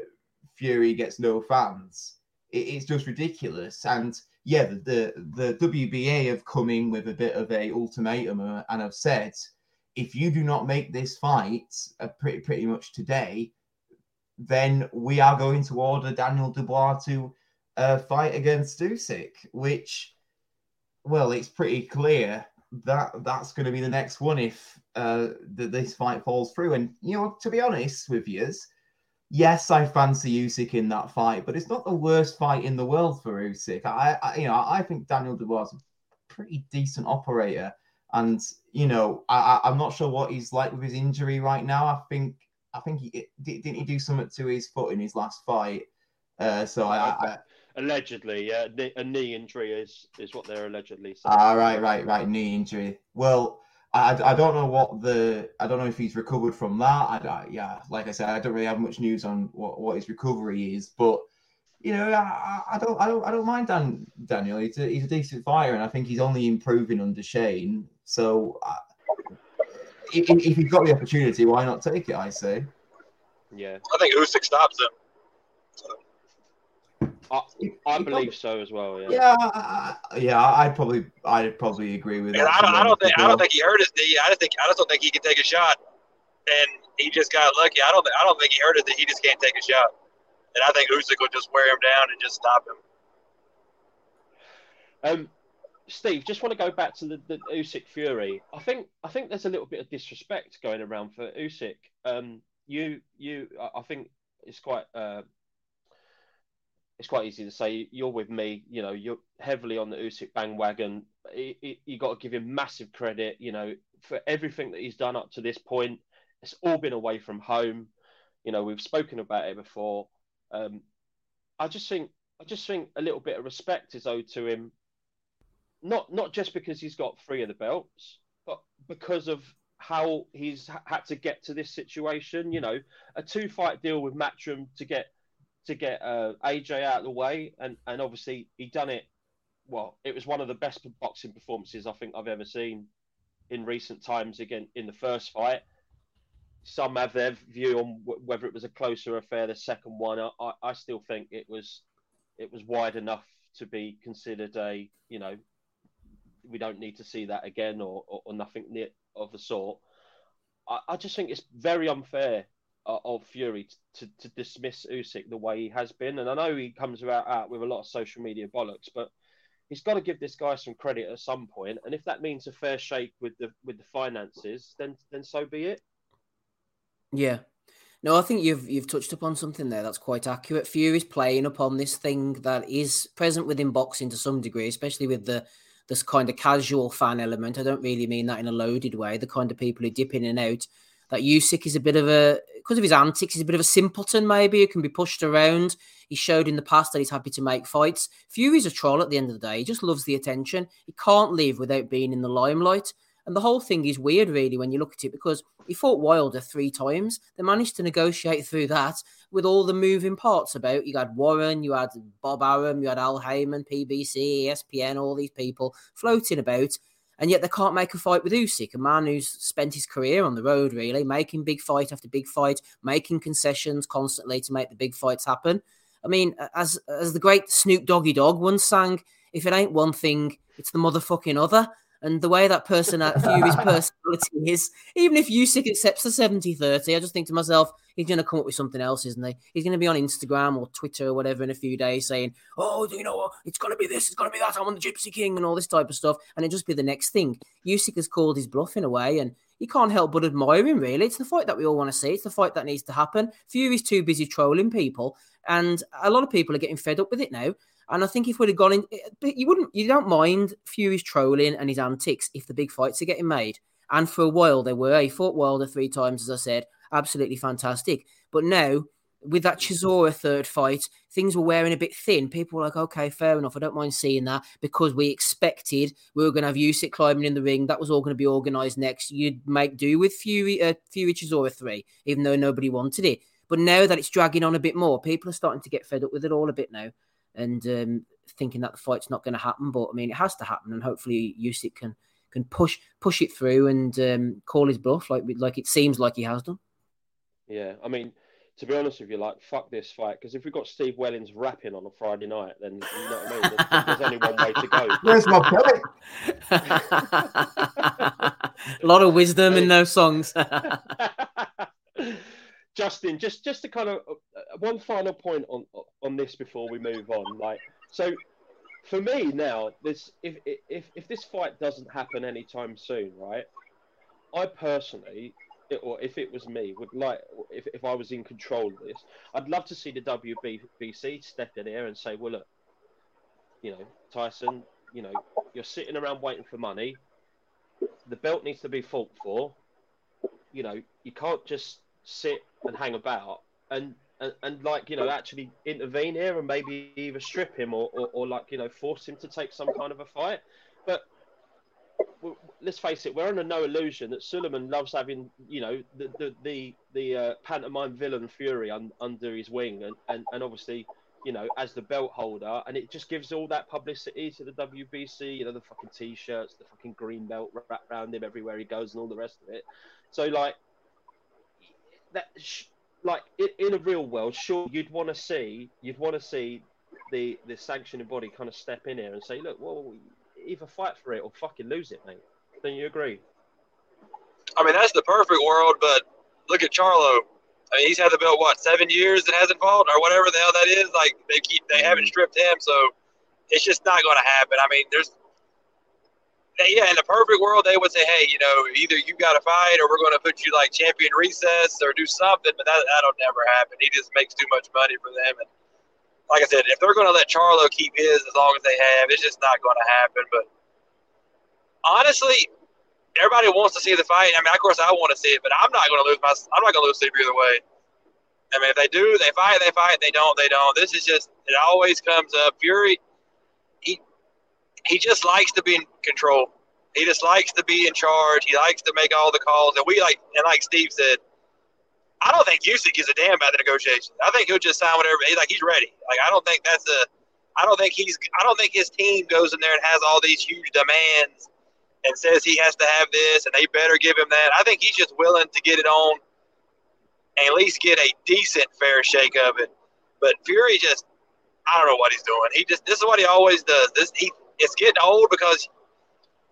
Fury gets no fans. It, it's just ridiculous. And, yeah, the, the the W B A have come in with a bit of a ultimatum and have said, if you do not make this fight uh, pretty, pretty much today, then we are going to order Daniel Dubois to uh, fight against Usyk, which, well, it's pretty clear that that's going to be the next one if uh, the, this fight falls through. And, you know, to be honest with yous, yes, I fancy Usyk in that fight, but it's not the worst fight in the world for Usyk. I, I you know, I think Daniel Dubois is a pretty decent operator. And, you know, I, I'm not sure what he's like with his injury right now. I think I think he didn't he do something to his foot in his last fight. Uh, so I, I allegedly, yeah, a knee injury is, is what they're allegedly saying. Ah, right, right, right, knee injury. Well, I, I don't know what the I don't know if he's recovered from that. I, I yeah, like I said, I don't really have much news on what, what his recovery is, but. You know, I, I don't, I don't, I don't mind Dan, Daniel. He's a, he's a decent fighter, and I think he's only improving under Shane. So, I, if, if he's got the opportunity, why not take it? I say. Yeah, I think Usyk stabs him. So. I, I believe probably, so as well. Yeah, yeah, I, yeah. I'd probably, I'd probably agree with yeah, that. I don't, I don't think, well. I don't think he hurt his knee. I don't think, I just don't think he can take a shot, and he just got lucky. I don't, I don't think he hurt his knee. He just can't take a shot. And I think Usyk will just wear him down and just stop him. Um, Steve, just want to go back to the, the Usyk Fury. I think I think there's a little bit of disrespect going around for Usyk. Um, you you, I think it's quite uh, it's quite easy to say you're with me. You know, you're heavily on the Usyk bandwagon. You, you, you got to give him massive credit. You know, for everything that he's done up to this point, it's all been away from home. You know, we've spoken about it before. Um, I just think I just think a little bit of respect is owed to him, not not just because he's got three of the belts, but because of how he's had to get to this situation. You know, a two-fight deal with Matchroom to get to get uh, A J out of the way, and, and obviously he done it. Well, it was one of the best boxing performances I think I've ever seen in recent times. Again, in the first fight. Some have their view on w- whether it was a closer affair. The second one, I, I still think it was, it was wide enough to be considered a, you know, we don't need to see that again or or, or nothing near, of the sort. I, I just think it's very unfair uh, of Fury to, to dismiss Usyk the way he has been. And I know he comes about out with a lot of social media bollocks, but he's got to give this guy some credit at some point. And if that means a fair shake with the with the finances, then then so be it. Yeah. No, I think you've you've touched upon something there that's quite accurate. Fury's playing upon this thing that is present within boxing to some degree, especially with the this kind of casual fan element. I don't really mean that in a loaded way. The kind of people who dip in and out. That Usyk is a bit of a, because of his antics, he's a bit of a simpleton maybe who can be pushed around. He showed in the past that he's happy to make fights. Fury's a troll at the end of the day. He just loves the attention. He can't live without being in the limelight. And the whole thing is weird, really, when you look at it, because he fought Wilder three times. They managed to negotiate through that with all the moving parts about. You had Warren, you had Bob Arum, you had Al Heyman, P B C, E S P N, all these people floating about. And yet they can't make a fight with Usyk, a man who's spent his career on the road, really, making big fight after big fight, making concessions constantly to make the big fights happen. I mean, as as the great Snoop Doggy Dogg once sang, if it ain't one thing, it's the motherfucking other. And the way that person, Fury's personality is, even if Usyk accepts the seventy thirty, I just think to myself, he's going to come up with something else, isn't he? He's going to be on Instagram or Twitter or whatever in a few days saying, oh, do you know what? It's going to be this, it's going to be that, I'm on the Gypsy King and all this type of stuff. And it'll just be the next thing. Usyk has called his bluff in a way, and you can't help but admire him, really. It's the fight that we all want to see. It's the fight that needs to happen. Fury's too busy trolling people, and a lot of people are getting fed up with it now. And I think if we'd have gone in, you wouldn't, you don't mind Fury's trolling and his antics if the big fights are getting made. And for a while they were. He fought Wilder three times, as I said, absolutely fantastic. But now, with that Chisora third fight, things were wearing a bit thin. People were like, okay, fair enough. I don't mind seeing that because we expected we were going to have Usyk climbing in the ring. That was all going to be organised next. You'd make do with Fury, uh, Fury Chisora three, even though nobody wanted it. But now that it's dragging on a bit more, people are starting to get fed up with it all a bit now and um, thinking that the fight's not going to happen. But, I mean, it has to happen, and hopefully Usyk can can push push it through and um, call his bluff like like it seems like he has done. Yeah, I mean, to be honest with you, like, fuck this fight, because if we've got Steve Wellens rapping on a Friday night, then, you know what I mean, there's, there's only one way to go. Where's my point? A lot of wisdom in those songs. Justin, just just to kind of uh, one final point on on this before we move on. Like, so for me now, this if if if this fight doesn't happen anytime soon, right? I personally, it, or if it was me, would like if if I was in control of this, I'd love to see the W B C step in here and say, well, look, you know, Tyson, you know, you're sitting around waiting for money. The belt needs to be fought for. You know, you can't just sit and hang about and, and, and like, you know, actually intervene here and maybe either strip him or, or, or like, you know, force him to take some kind of a fight. But w- let's face it, we're under no illusion that Suleiman loves having, you know, the the the, the uh, pantomime villain Fury un- under his wing and, and, and obviously, you know, as the belt holder, and it just gives all that publicity to the W B C, you know, the fucking T-shirts, the fucking green belt wrapped around him everywhere he goes and all the rest of it. So, like, that, like in a real world, sure, you'd want to see, you'd want to see the, the sanctioning body kind of step in here and say, look, well, either fight for it or fucking lose it, mate. Don't you agree? I mean, that's the perfect world, but look at Charlo. I mean, he's had the belt, what, seven years and hasn't fought or whatever the hell that is. Like, they keep, they haven't stripped him, so it's just not going to happen. I mean, there's, they, yeah, in the perfect world, they would say, hey, you know, either you got to fight or we're going to put you, like, champion recess or do something, but that, that'll never happen. He just makes too much money for them. And like I said, if they're going to let Charlo keep his as long as they have, it's just not going to happen. But honestly, everybody wants to see the fight. I mean, of course, I want to see it, but I'm not going to lose my. I'm not going to lose sleep either way. I mean, if they do, they fight. They fight. They don't. They don't. This is just. It always comes up. Fury, he, he just likes to be in control. He just likes to be in charge. He likes to make all the calls. And we like. And like Steve said, I don't think Usyk gives a damn about the negotiations. I think he'll just sign whatever. He's like he's ready. Like I don't think that's a. I don't think he's. I don't think his team goes in there and has all these huge demands and says he has to have this, and they better give him that. I think he's just willing to get it on and at least get a decent fair shake of it. But Fury just – I don't know what he's doing. He just – this is what he always does. This he It's getting old because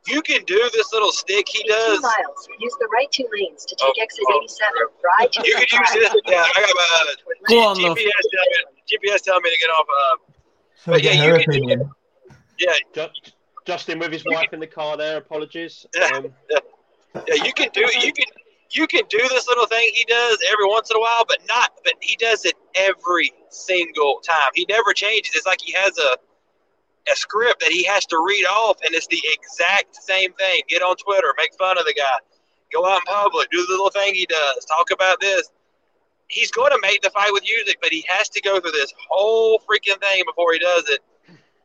you can do this little stick he does. Miles. Use the right two lanes to take oh, exit oh, eighty-seven. Right to you can use this. Yeah, I got my uh, G P S, G P S telling me to get off. Uh, so but, yeah, you can do it. Yeah, just, Justin with his wife in the car there. Apologies. Yeah, um, yeah, you can do you can you can do this little thing he does every once in a while, but not. But he does it every single time. He never changes. It's like he has a a script that he has to read off, and it's the exact same thing. Get on Twitter, make fun of the guy, go out in public, do the little thing he does, talk about this. He's going to make the fight with Usyk, but he has to go through this whole freaking thing before he does it.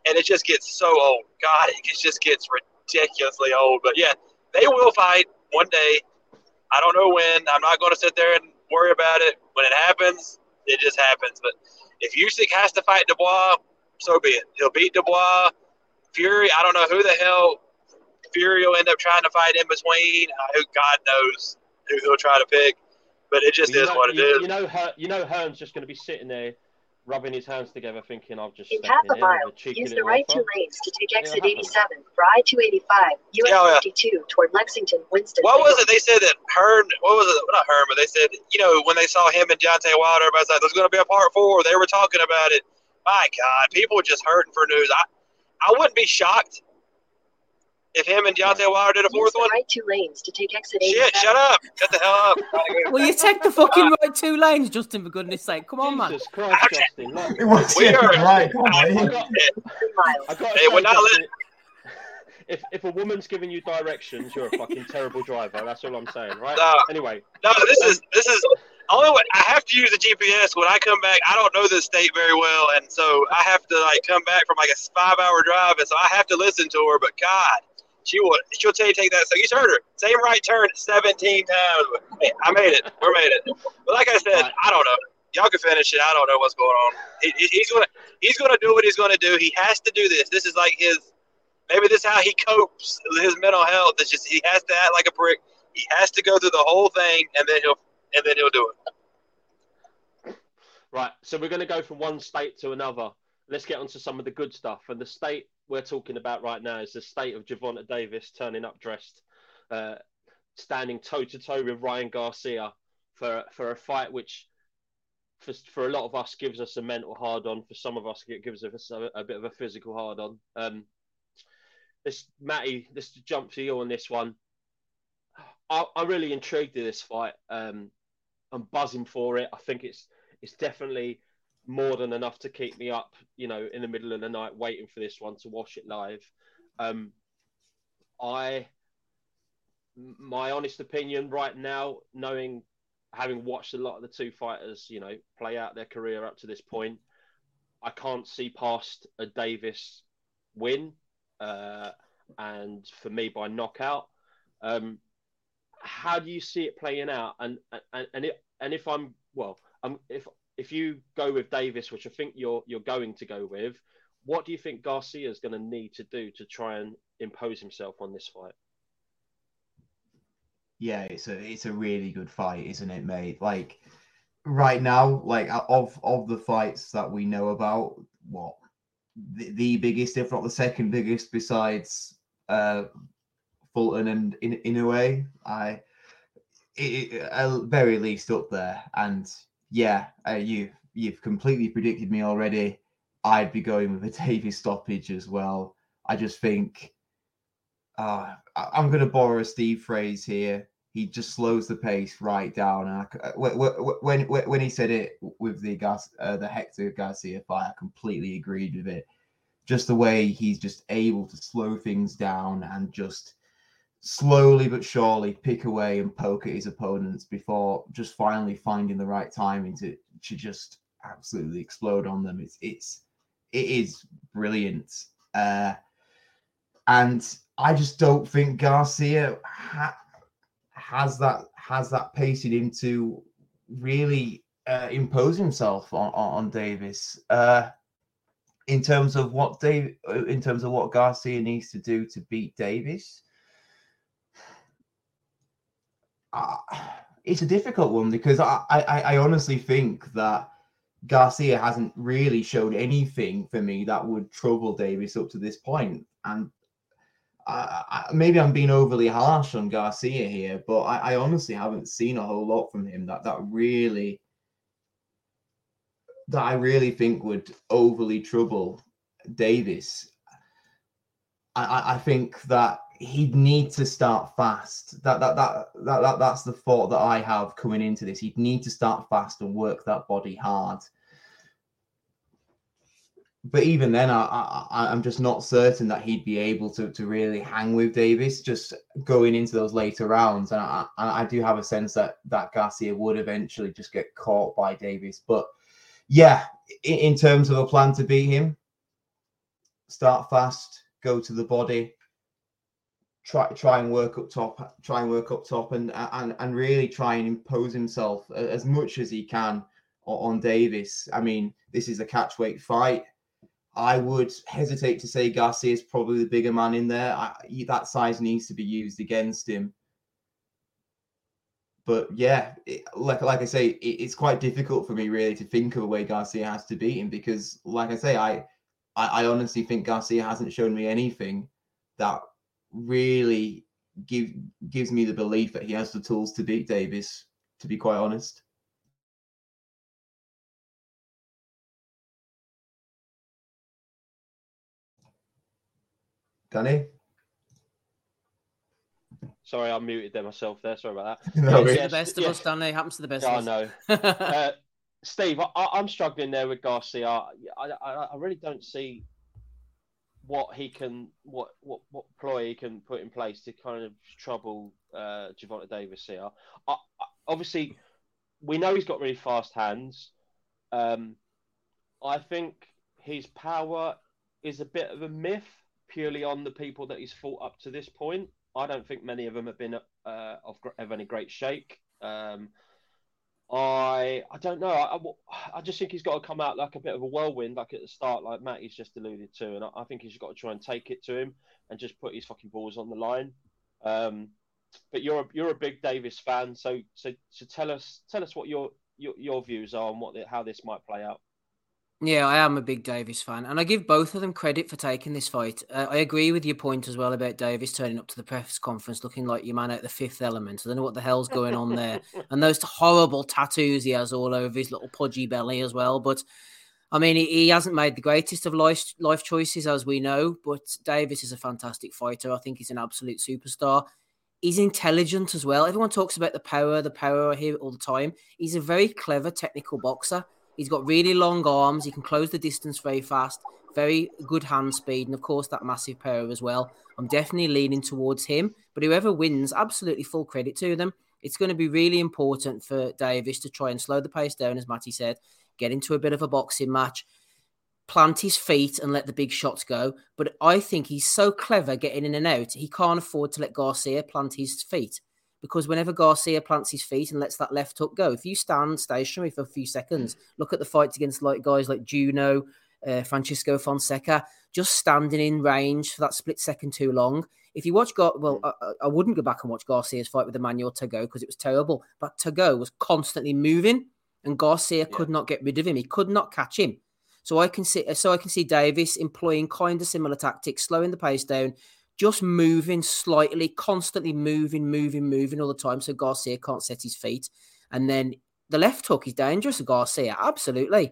And it just gets so old. God, it just gets ridiculously old. But, yeah, they will fight one day. I don't know when. I'm not going to sit there and worry about it. When it happens, it just happens. But if Usyk has to fight Dubois, so be it. He'll beat Dubois. Fury, I don't know who the hell Fury will end up trying to fight in between. Who God knows who he'll try to pick. But it just is what it is. You know, you know Hearn's just going to be sitting there rubbing his hands together, thinking I've just in half a mile, use the right two lanes to take exit yeah, eighty-seven, ride to eighty-five, U S yeah, fifty-two yeah. toward Lexington, Winston. What was it? They said that Hearn, what was it? Not Hearn, but they said, you know, when they saw him and Deontay Wilder, everybody's like, there's going to be a part four. They were talking about it. My God, people were just hurting for news. I, I wouldn't be shocked if him and Deontay Wilder did a fourth one. Right two lanes to take exit eighty-seven. Shit, shut up. Shut the hell up. Will you take the fucking right two lanes, Justin, for goodness sake? Come on, man. Jesus Christ, Justin. Like, it was we are right. They would not let If if a woman's giving you directions, you're a fucking terrible driver. That's all I'm saying, right? No, anyway. No, this is this is only way I have to use the G P S when I come back. I don't know this state very well, and so I have to like come back from like a five hour drive, and so I have to listen to her, but God. She will, she'll tell you to take that. So you heard her. Same right turn seventeen times. Hey, I made it. We made it. But like I said, right. I don't know. y'all can finish it. I don't know what's going on. He, he's gonna he's gonna do what he's gonna do. He has to do this. This is like his maybe this is how he copes his mental health. It's just he has to act like a brick. He has to go through the whole thing, and then he'll and then he'll do it. Right. So we're gonna go from one state to another. Let's get onto some of the good stuff. And the state we're talking about right now is the state of Gervonta Davis turning up dressed, uh, standing toe to toe with Ryan Garcia for for a fight which, for for a lot of us, gives us a mental hard on. For some of us, it gives us a, a bit of a physical hard on. Um, this Matty, let's jump to you on this one. I, I'm really intrigued in this fight. Um, I'm buzzing for it. I think it's it's definitely more than enough to keep me up, you know, in the middle of the night waiting for this one to watch it live. Um, I, my honest opinion right now, knowing, having watched a lot of the two fighters, you know, play out their career up to this point, I can't see past a Davis win. Uh, and for me, by knockout. Um, how do you see it playing out? And, and, and, it, and if I'm, well, I'm, if, If you go with Davis, which I think you're you're going to go with, what do you think Garcia is going to need to do to try and impose himself on this fight? Yeah, it's a it's a really good fight, isn't it, mate? Like right now, like of of the fights that we know about, what the, the biggest, if not the second biggest, besides uh, Fulton and in Inoue, I it, uh, very least up there. And yeah, uh, you, you've completely predicted me already. I'd be going with a Davis stoppage as well. I just think uh, I, I'm going to borrow a Steve phrase here. He just slows the pace right down. And I, when, when when he said it with the Gas, uh, the Hector Garcia fight, I completely agreed with it. Just the way he's just able to slow things down and just slowly but surely pick away and poke at his opponents before just finally finding the right timing to to just absolutely explode on them. It's it's it is brilliant, uh, and I just don't think Garcia ha- has that has that pace in him to really uh, impose himself on on Davis. Uh, in terms of what Dave, in terms of what Garcia needs to do to beat Davis. Uh, it's a difficult one because I, I, I honestly think that Garcia hasn't really showed anything for me that would trouble Davis up to this point. And I, I, maybe I'm being overly harsh on Garcia here, but I, I honestly haven't seen a whole lot from him that, that really, that I really think would overly trouble Davis. I, I think that he'd need to start fast. That, that that that that that's the thought that I have coming into this. He'd need to start fast and work that body hard. But even then, I, I I'm just not certain that he'd be able to to really hang with Davis just going into those later rounds. And I I do have a sense that that Garcia would eventually just get caught by Davis. But yeah, in, in terms of a plan to beat him, start fast, go to the body. Try, try and work up top. Try and work up top, and and and really try and impose himself as much as he can on Davis. I mean, this is a catchweight fight. I would hesitate to say Garcia is probably the bigger man in there. I, that size needs to be used against him. But yeah, it, like like I say, it, it's quite difficult for me really to think of a way Garcia has to beat him because, like I say, I I, I honestly think Garcia hasn't shown me anything that really give gives me the belief that he has the tools to beat Davis, to be quite honest. Danny? Sorry, I muted them myself there. Sorry about that. No, happens to the best of yeah. us, Danny. Happens to the best yeah, of us. I know. uh, Steve, I, I'm struggling there with Garcia. I, I, I really don't see what he can, what, what what ploy he can put in place to kind of trouble uh, Gervonta Davis here. I, I, obviously, we know he's got really fast hands. Um, I think his power is a bit of a myth purely on the people that he's fought up to this point. I don't think many of them have been uh, of, of any great shake. Um, I I don't know. I, I just think he's got to come out like a bit of a whirlwind, like at the start, like Matty's just alluded to, and I, I think he's got to try and take it to him and just put his fucking balls on the line. Um, but you're a, you're a big Davis fan, so so so tell us tell us what your your, your views are on what the, how this might play out. Yeah, I am a big Davis fan, and I give both of them credit for taking this fight. Uh, I agree with your point as well about Davis turning up to the press conference looking like your man out of The Fifth Element. I don't know what the hell's going on there. And those horrible tattoos he has all over his little pudgy belly as well. But, I mean, he, he hasn't made the greatest of life, life choices, as we know, but Davis is a fantastic fighter. I think he's an absolute superstar. He's intelligent as well. Everyone talks about the power, the power I hear all the time. He's a very clever technical boxer. He's got really long arms. He can close the distance very fast, very good hand speed, and, of course, that massive power as well. I'm definitely leaning towards him, but whoever wins, absolutely full credit to them. It's going to be really important for Davis to try and slow the pace down, as Matty said, get into a bit of a boxing match, plant his feet and let the big shots go. But I think he's so clever getting in and out, he can't afford to let Garcia plant his feet. Because whenever Garcia plants his feet and lets that left hook go, if you stand stationary for a few seconds, look at the fights against like guys like Juno, uh, Francisco Fonseca, just standing in range for that split second too long. If you watch, Gar- well, I, I wouldn't go back and watch Garcia's fight with Emmanuel Tago because it was terrible. But Tago was constantly moving, and Garcia yeah. could not get rid of him. He could not catch him. So I can see, so I can see Davis employing kind of similar tactics, slowing the pace down. Just moving slightly, constantly moving, moving, moving all the time so Garcia can't set his feet. And then the left hook is dangerous for Garcia, absolutely.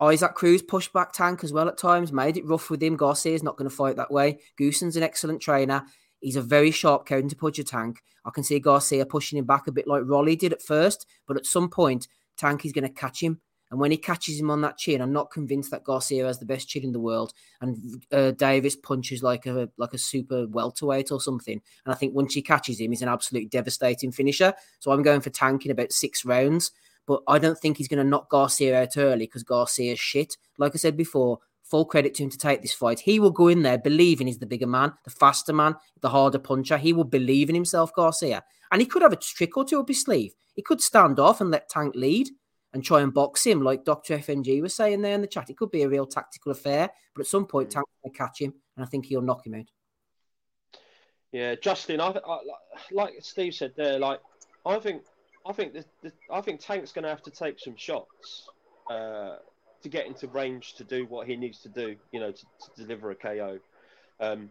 Isaac Cruz pushed back Tank as well at times, made it rough with him. Garcia's not going to fight that way. Goosen's an excellent trainer. He's a very sharp counter-puncher, Tank. I can see Garcia pushing him back a bit like Rolly did at first, but at some point, Tank is going to catch him. And when he catches him on that chin, I'm not convinced that Garcia has the best chin in the world. And uh, Davis punches like a like a super welterweight or something. And I think once he catches him, he's an absolute devastating finisher. So I'm going for Tank in about six rounds. But I don't think he's going to knock Garcia out early because Garcia's shit. Like I said before, full credit to him to take this fight. He will go in there believing he's the bigger man, the faster man, the harder puncher. He will believe in himself, Garcia. And he could have a trick or two up his sleeve. He could stand off and let Tank lead. And try and box him, like Doctor F N G was saying there in the chat. It could be a real tactical affair, but at some point, Tank's going to catch him, and I think he'll knock him out. Yeah, Justin, I, I like Steve said there. Like, I think, I think, the, the, I think Tank's going to have to take some shots uh, to get into range to do what he needs to do, you know, to, to deliver a K O. Um,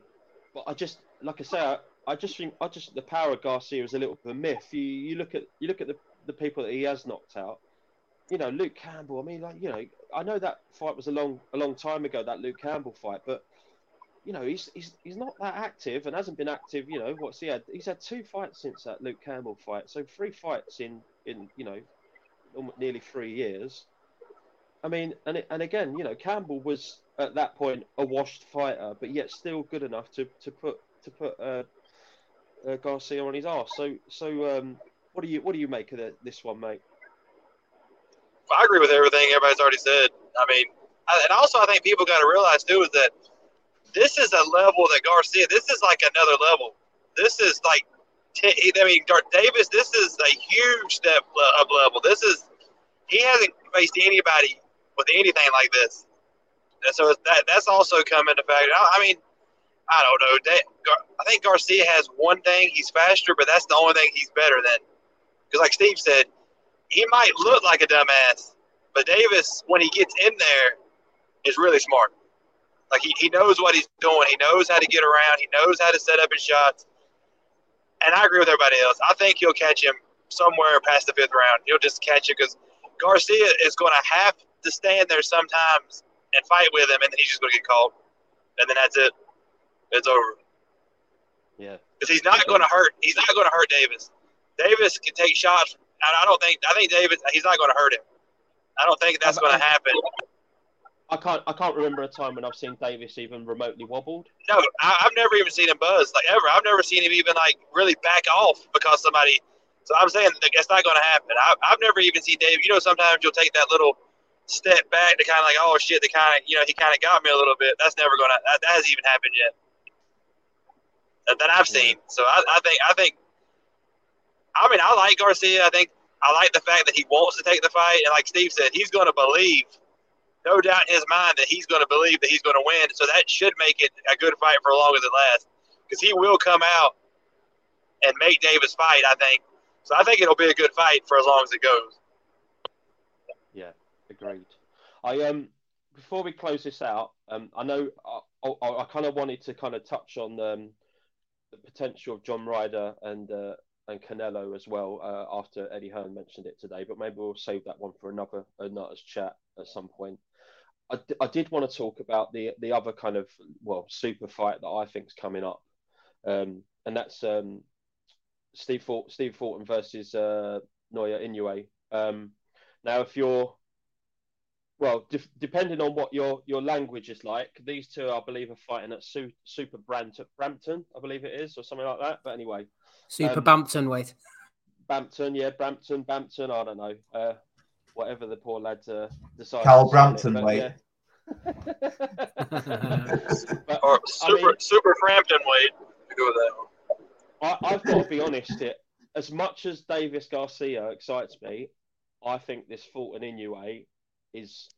but I just, like I say, I, I just think, I just the power of Garcia is a little bit of a myth. You, you look at, you look at the, the people that he has knocked out. You know, Luke Campbell, I mean, like, you know, I know that fight was a long a long time ago, that Luke Campbell fight, but, you know, he's he's he's not that active and hasn't been active, you know, what's he had? He's had two fights since that Luke Campbell fight, so three fights in, in you know, almost nearly three years. I mean, and it, and again, you know, Campbell was, at that point, a washed fighter, but yet still good enough to, to put to put uh, uh, Garcia on his arse. So, so um, what do you what do you make of the, this one, mate? I agree with everything everybody's already said. I mean, and also I think people got to realize, too, is that this is a level that Garcia, this is like another level. This is like, I mean, Davis, this is a huge step up level. This is, he hasn't faced anybody with anything like this. And so that that's also come into factor. I mean, I don't know. I think Garcia has one thing, he's faster, but that's the only thing he's better than. Because like Steve said, he might look like a dumbass, but Davis, when he gets in there, is really smart. Like, he, he knows what he's doing. He knows how to get around. He knows how to set up his shots. And I agree with everybody else. I think he'll catch him somewhere past the fifth round. He'll just catch it because Garcia is going to have to stand there sometimes and fight with him, and then he's just going to get caught. And then that's it. It's over. Yeah. Because he's not going to hurt. He's not going to hurt Davis. Davis can take shots. I don't think – I think Davis – he's not going to hurt him. I don't think that's going to happen. I can't I can't remember a time when I've seen Davis even remotely wobbled. No, I, I've never even seen him buzz, like, ever. I've never seen him even, like, really back off because somebody – so I'm saying that's not going to happen. I, I've never even seen Davis – you know, sometimes you'll take that little step back to kind of like, oh, shit, to kind of – you know, he kind of got me a little bit. That's never going to – that hasn't even happened yet that, that I've seen. So I, I think I think – I mean, I like Garcia. I think I like the fact that he wants to take the fight. And like Steve said, he's going to believe, no doubt in his mind, that he's going to believe that he's going to win. So that should make it a good fight for as long as it lasts, because he will come out and make Davis fight, I think. So I think it'll be a good fight for as long as it goes. Yeah, agreed. I um before we close this out, um I know I, I, I kind of wanted to kind of touch on um, the potential of John Ryder and uh, and Canelo as well, uh, after Eddie Hearn mentioned it today, but maybe we'll save that one for another another's chat at some point. I, d- I did want to talk about the the other kind of, well, super fight that I think's coming up, um, and that's um, Steve Fult- Steve Fulton versus uh, Noya Inoue. Um, now, if you're Well, de- depending on what your, your language is like, these two, I believe, are fighting at Su- Super Brant- Brampton, I believe it is, or something like that. But anyway. Super um, Brampton, wait. Brampton, yeah, Brampton, Brampton, I don't know. Uh, whatever the poor lad uh, decides. Carl Brampton, it, wait. Yeah. but, or Super I mean, Super Brampton, wait. Go with that one. I, I've got to be honest, it, as much as Davis Garcia excites me, I think this Fulton Inoue is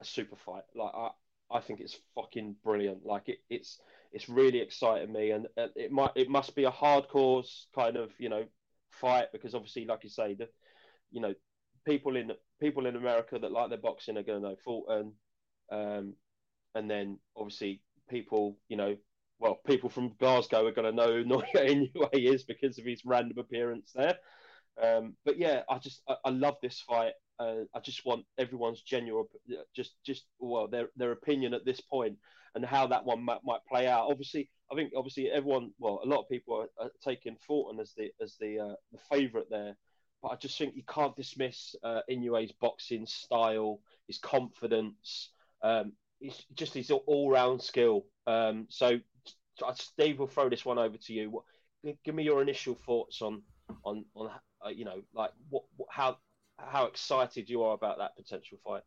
a super fight. Like I, I think it's fucking brilliant. Like it, it's it's really exciting me, and uh, it might it must be a hardcore kind of, you know, fight, because obviously, like you say, the you know people in people in America that like their boxing are going to know Fulton, um, and then obviously people you know well people from Glasgow are going to know Noya Inoue is because of his random appearance there. Um, but yeah, I just I, I love this fight. Uh, I just want everyone's genuine, just, just well, their their opinion at this point and how that one might, might play out. Obviously, I think obviously everyone, well, a lot of people are, are taking Fulton as the as the uh, the favourite there, but I just think you can't dismiss uh, Inoue's boxing style, his confidence, um, his, just his all round skill. Um, so, Steve, will throw this one over to you. What, give me your initial thoughts on on on uh, you know like what, what how. how excited you are about that potential fight.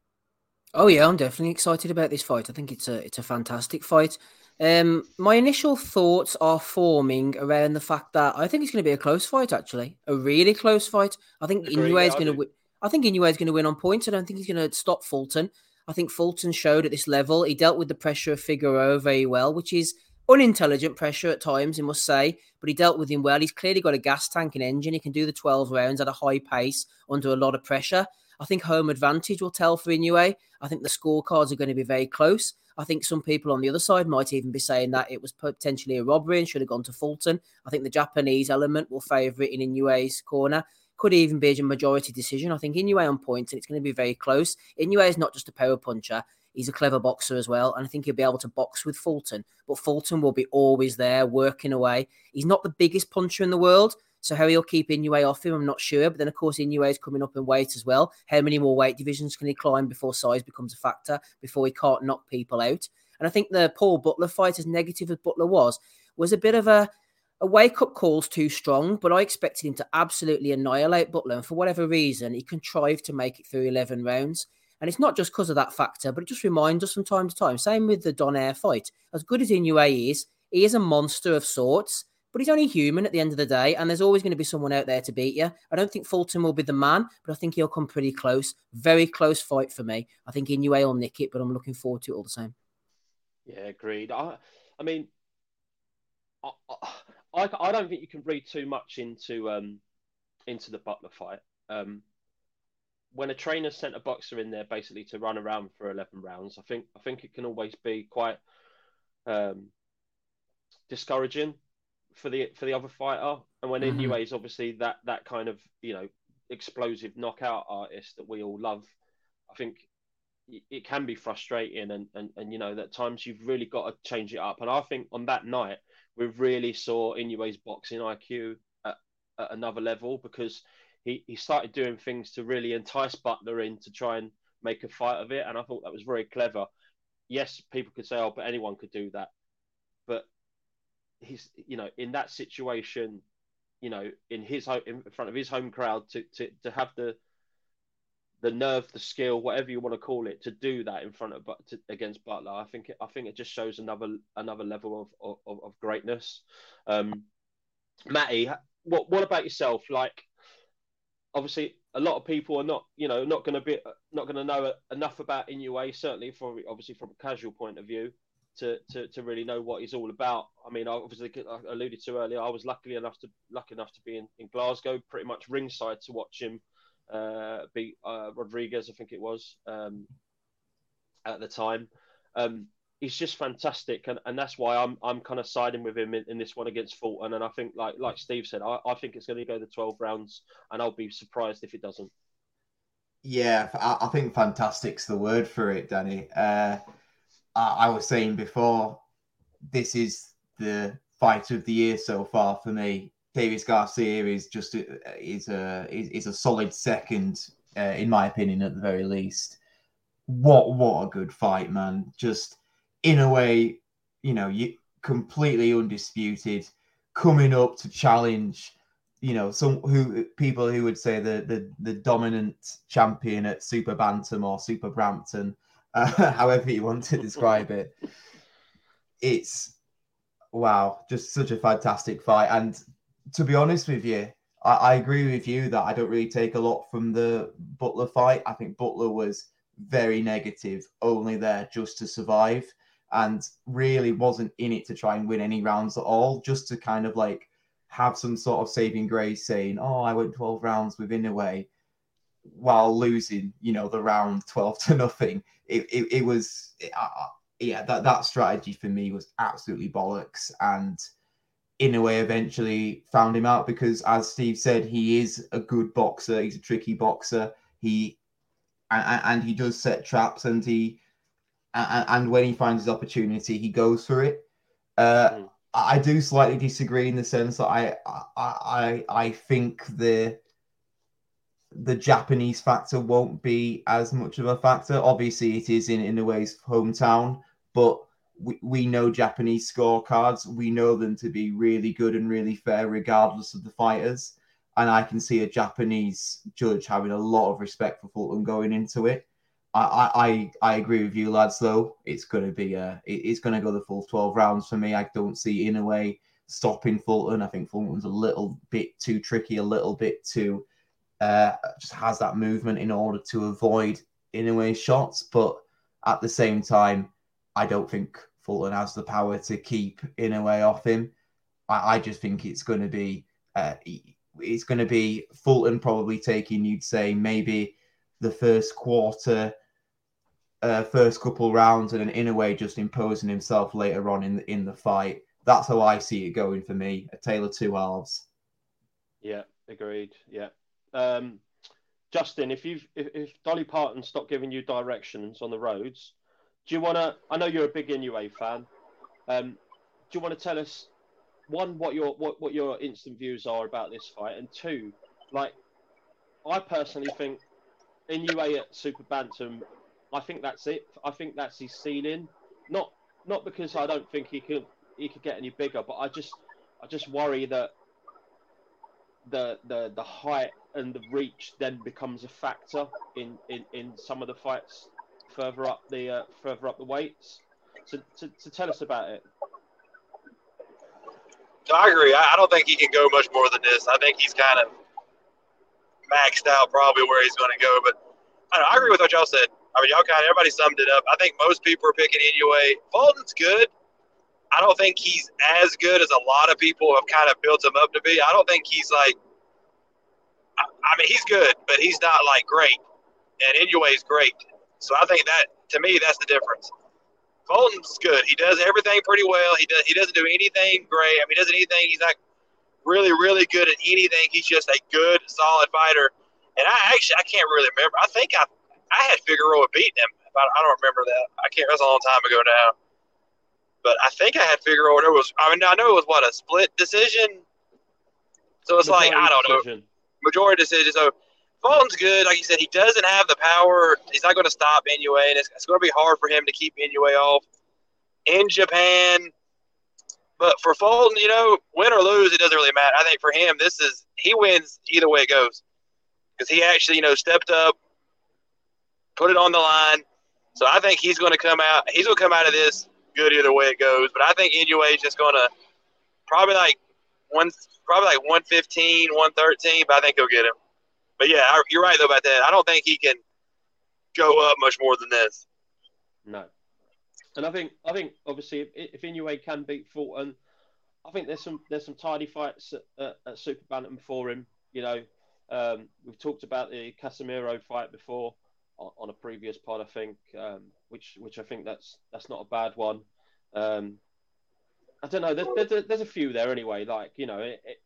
Oh yeah, I'm definitely excited about this fight. I think it's a it's a fantastic fight. Um, my initial thoughts are forming around the fact that I think it's going to be a close fight, actually, a really close fight. I think Inoue is going to win. I think Inoue is going to win on points. I don't think he's going to stop Fulton. I think Fulton showed at this level he dealt with the pressure of Figueroa very well, which is unintelligent pressure at times, I must say, but he dealt with him well. He's clearly got a gas tank and engine. He can do the twelve rounds at a high pace under a lot of pressure. I think home advantage will tell for Inoue. I think the scorecards are going to be very close. I think some people on the other side might even be saying that it was potentially a robbery and should have gone to Fulton. I think the Japanese element will favour it in Inoue's corner. Could even be a majority decision. I think Inoue on points, and it's going to be very close. Inoue is not just a power puncher. He's a clever boxer as well, and I think he'll be able to box with Fulton. But Fulton will be always there, working away. He's not the biggest puncher in the world, so how he'll keep Inoue off him, I'm not sure. But then, of course, Inoue is coming up in weight as well. How many more weight divisions can he climb before size becomes a factor, before he can't knock people out? And I think the Paul Butler fight, as negative as Butler was, was a bit of a... A wake-up call's too strong, but I expected him to absolutely annihilate Butler. And for whatever reason, he contrived to make it through eleven rounds. And it's not just because of that factor, but it just reminds us from time to time. Same with the Donaire fight. As good as Inoue is, he is a monster of sorts, but he's only human at the end of the day, and there's always going to be someone out there to beat you. I don't think Fulton will be the man, but I think he'll come pretty close. Very close fight for me. I think Inoue will nick it, but I'm looking forward to it all the same. Yeah, agreed. I, I mean... I, I... I, I don't think you can read too much into um, into the Butler fight. Um, when a trainer sent a boxer in there basically to run around for eleven rounds, I think I think it can always be quite um, discouraging for the for the other fighter. And when mm-hmm. Inoue is obviously that that kind of you know explosive knockout artist that we all love, I think it can be frustrating, and and, and you know at times you've really got to change it up. And I think on that night, we really saw Inoue's boxing I Q at, at another level, because he, he started doing things to really entice Butler in to try and make a fight of it. And I thought that was very clever. Yes, people could say, oh, but anyone could do that. But he's, you know, in that situation, you know, in his home, in front of his home crowd, to, to, to have the the nerve, the skill, whatever you want to call it, to do that in front of to, against Butler, I think I think it just shows another another level of of, of greatness. Um, Matty, what what about yourself? Like, obviously a lot of people are not, you know, not going to be, not going to know enough about Inoue, certainly for obviously from a casual point of view, to, to, to really know what he's all about. I mean, obviously, I alluded to earlier, I was lucky enough to lucky enough to be in, in Glasgow, pretty much ringside to watch him uh, beat uh, Rodriguez, I think it was, um, at the time. Um, he's just fantastic, and, and that's why I'm I'm kind of siding with him in, in this one against Fulton. And I think, like like Steve said, I, I think it's going to go the twelve rounds, and I'll be surprised if it doesn't. Yeah, I, I think fantastic's the word for it, Danny. Uh, I, I was saying before, this is the fight of the year so far for me. Davis Garcia is just a, is a is a solid second, uh, in my opinion, at the very least. What what a good fight, man! Just in a way, you know, you completely undisputed, coming up to challenge, you know, some who people who would say the the, the dominant champion at Super Bantam or Super Brampton, uh, however you want to describe it. It's wow, just such a fantastic fight. And to be honest with you, I, I agree with you that I don't really take a lot from the Butler fight. I think Butler was very negative, only there just to survive, and really wasn't in it to try and win any rounds at all, just to kind of like have some sort of saving grace, saying, oh, I went twelve rounds with Inoue, while losing, you know, the round twelve to nothing. It it, it was, it, uh, yeah, that, that strategy for me was absolutely bollocks. And Inoue eventually found him out because, as Steve said, he is a good boxer. He's a tricky boxer. He And, and he does set traps, and he, and, and when he finds his opportunity, he goes for it. Uh, mm. I do slightly disagree in the sense that I, I, I, I think the, the Japanese factor won't be as much of a factor. Obviously, it is in Inoue's hometown, but we, we know Japanese scorecards. We know them to be really good and really fair, regardless of the fighters. And I can see a Japanese judge having a lot of respect for Fulton going into it. I I, I agree with you, lads. Though it's going to be a, it's going to go the full twelve rounds for me. I don't see Inoue stopping Fulton. I think Fulton's a little bit too tricky, a little bit too uh, just has that movement in order to avoid Inoue's shots. But at the same time, I don't think Fulton has the power to keep Inoue off him. I, I just think it's going to be. Uh, It's going to be Fulton probably taking, you'd say, maybe the first quarter, uh, first couple rounds, and then Inoue just imposing himself later on in the, in the fight. That's how I see it going for me. A tale of two halves. Yeah, agreed. Yeah, um, Justin, if you've if, if Dolly Parton stopped giving you directions on the roads, do you want to? I know you're a big Inoue fan. Um, do you want to tell us? One, what your what, what your instant views are about this fight, and two, like, I personally think Inoue at Super Bantam, I think that's it. I think that's his ceiling. Not not because I don't think he could he could get any bigger, but I just I just worry that the the the height and the reach then becomes a factor in, in, in some of the fights further up the uh, further up the weights. So to, to tell us about it. I agree. I don't think he can go much more than this. I think he's kind of maxed out probably where he's going to go. But I don't know, I agree with what y'all said. I mean, y'all kind of, everybody summed it up. I think most people are picking Inoue. Fulton's good. I don't think he's as good as a lot of people have kind of built him up to be. I don't think he's like – I mean, he's good, but he's not like great. And Inoue's great. So I think that, to me, that's the difference. Fulton's good. He does everything pretty well. He does. He doesn't do anything great. I mean, he doesn't anything. He's not really, really good at anything. He's just a good, solid fighter. And I actually, I can't really remember. I think I, I had Figueroa beating him. But I don't remember that. I can't. That's a long time ago now. But I think I had Figueroa. There was. I mean, I know it was what a split decision. So it's majority like I don't know decision. majority decision. So Fulton's good. Like you said, he doesn't have the power. He's not going to stop Inoue, and it's, it's going to be hard for him to keep Inoue off in Japan. But for Fulton, you know, win or lose, it doesn't really matter. I think for him, this is – he wins either way it goes because he actually, you know, stepped up, put it on the line. So I think he's going to come out – he's going to come out of this good either way it goes. But I think Inoue is just going to probably like one, probably like one fifteen, one thirteen, but I think he'll get him. But yeah, you're right though about that. I don't think he can go up much more than this. No. And I think I think obviously if, if Inoue can beat Fulton, I think there's some there's some tidy fights at, at, at Super Bantam for him. You know, um, we've talked about the Casemiro fight before on, on a previous pod, I think, um, which which I think that's that's not a bad one. Um, I don't know. There's, there's there's a few there anyway. Like you know, it, it,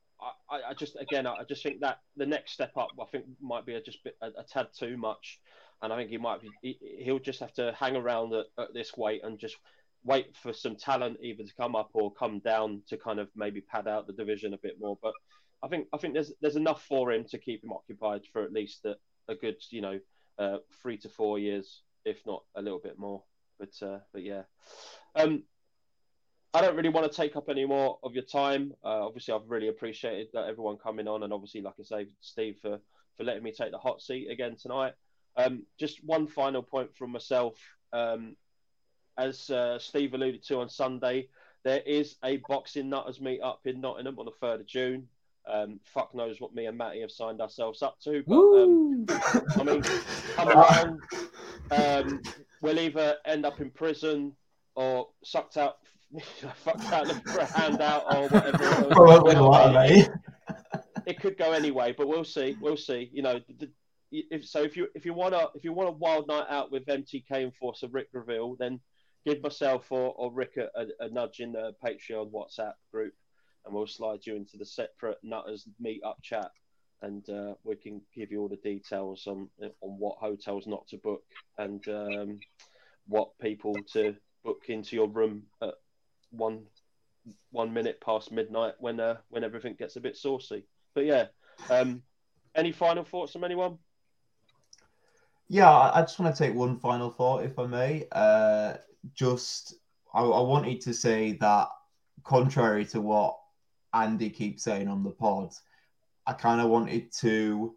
I I just again I just think that the next step up I think might be a, just a, a tad too much. And I think he might be, he'll just have to hang around at, at this weight and just wait for some talent either to come up or come down to kind of maybe pad out the division a bit more. But I think I think there's there's enough for him to keep him occupied for at least a, a good, you know, uh, three to four years, if not a little bit more. But uh, but yeah, um, I don't really want to take up any more of your time. Uh, obviously, I've really appreciated that everyone coming on, and obviously, like I say, Steve for for letting me take the hot seat again tonight. Um, just one final point from myself. Um, as uh, Steve alluded to on Sunday, there is a Boxing Nutters meet up in Nottingham on the third of June. Um, fuck knows what me and Matty have signed ourselves up to. But um, I mean, come around. Um, we'll either end up in prison or sucked out, fucked out looking for a handout or whatever. Probably a lot, mate. It could go anyway, but we'll see. We'll see. You know, the, If, so if you if you want to if you want a wild night out with M T K enforcer Rick Greville, then give myself or, or Rick a, a, a nudge in the Patreon WhatsApp group, and we'll slide you into the separate Nutters meet up chat, and uh, we can give you all the details on on what hotels not to book and um, what people to book into your room at one one minute past midnight when uh, when everything gets a bit saucy. But yeah, um, any final thoughts from anyone? Yeah, I just want to take one final thought, if I may. Uh, just, I, I wanted to say that, contrary to what Andy keeps saying on the pod, I kind of wanted to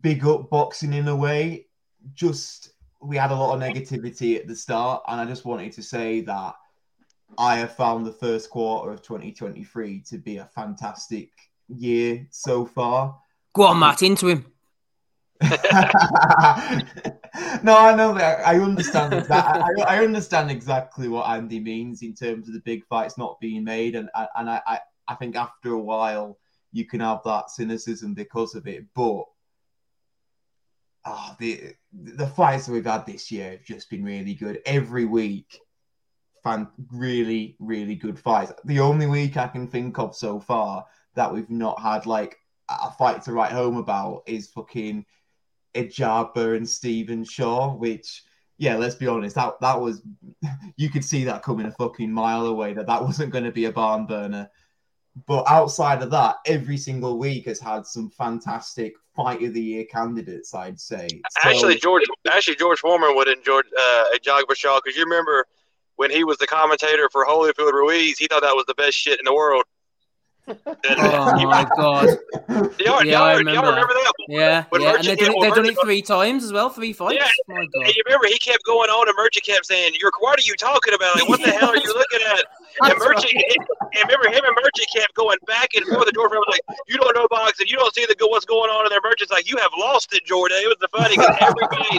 big up boxing in a way. Just, we had a lot of negativity at the start, and I just wanted to say that I have found the first quarter of twenty twenty-three to be a fantastic year so far. Go on, Matt, into him. No, I know that. I understand that. I, I understand exactly what Andy means in terms of the big fights not being made, and and I, I, I think after a while you can have that cynicism because of it. But oh, the the fights that we've had this year have just been really good every week. Fan, really, really good fights. The only week I can think of so far that we've not had like a fight to write home about is fucking Ejaba and Stephen Shaw, which, yeah, let's be honest, that that was, you could see that coming a fucking mile away, that that wasn't going to be a barn burner. But outside of that, every single week has had some fantastic fight of the year candidates, I'd say. So, actually, George, actually, George Foreman would enjoy uh, Ejaba Shaw, because you remember when he was the commentator for Holyfield Ruiz, he thought that was the best shit in the world. Oh my god! Y'all, yeah, y'all, I remember, y'all remember that. Yeah, when yeah, Merchant and they've done it three times as well, three fights. Yeah, oh my god. And you remember he kept going on, and Merchant kept saying, "You're what are you talking about? Like, what the hell are you looking at?" And Merchant, right. and remember him and Merchant kept going back and forth. The door frame was like, "You don't know boxing. You don't see the good what's going on." And their Merchant's like, "You have lost it, Jordan." It was the funny because everybody.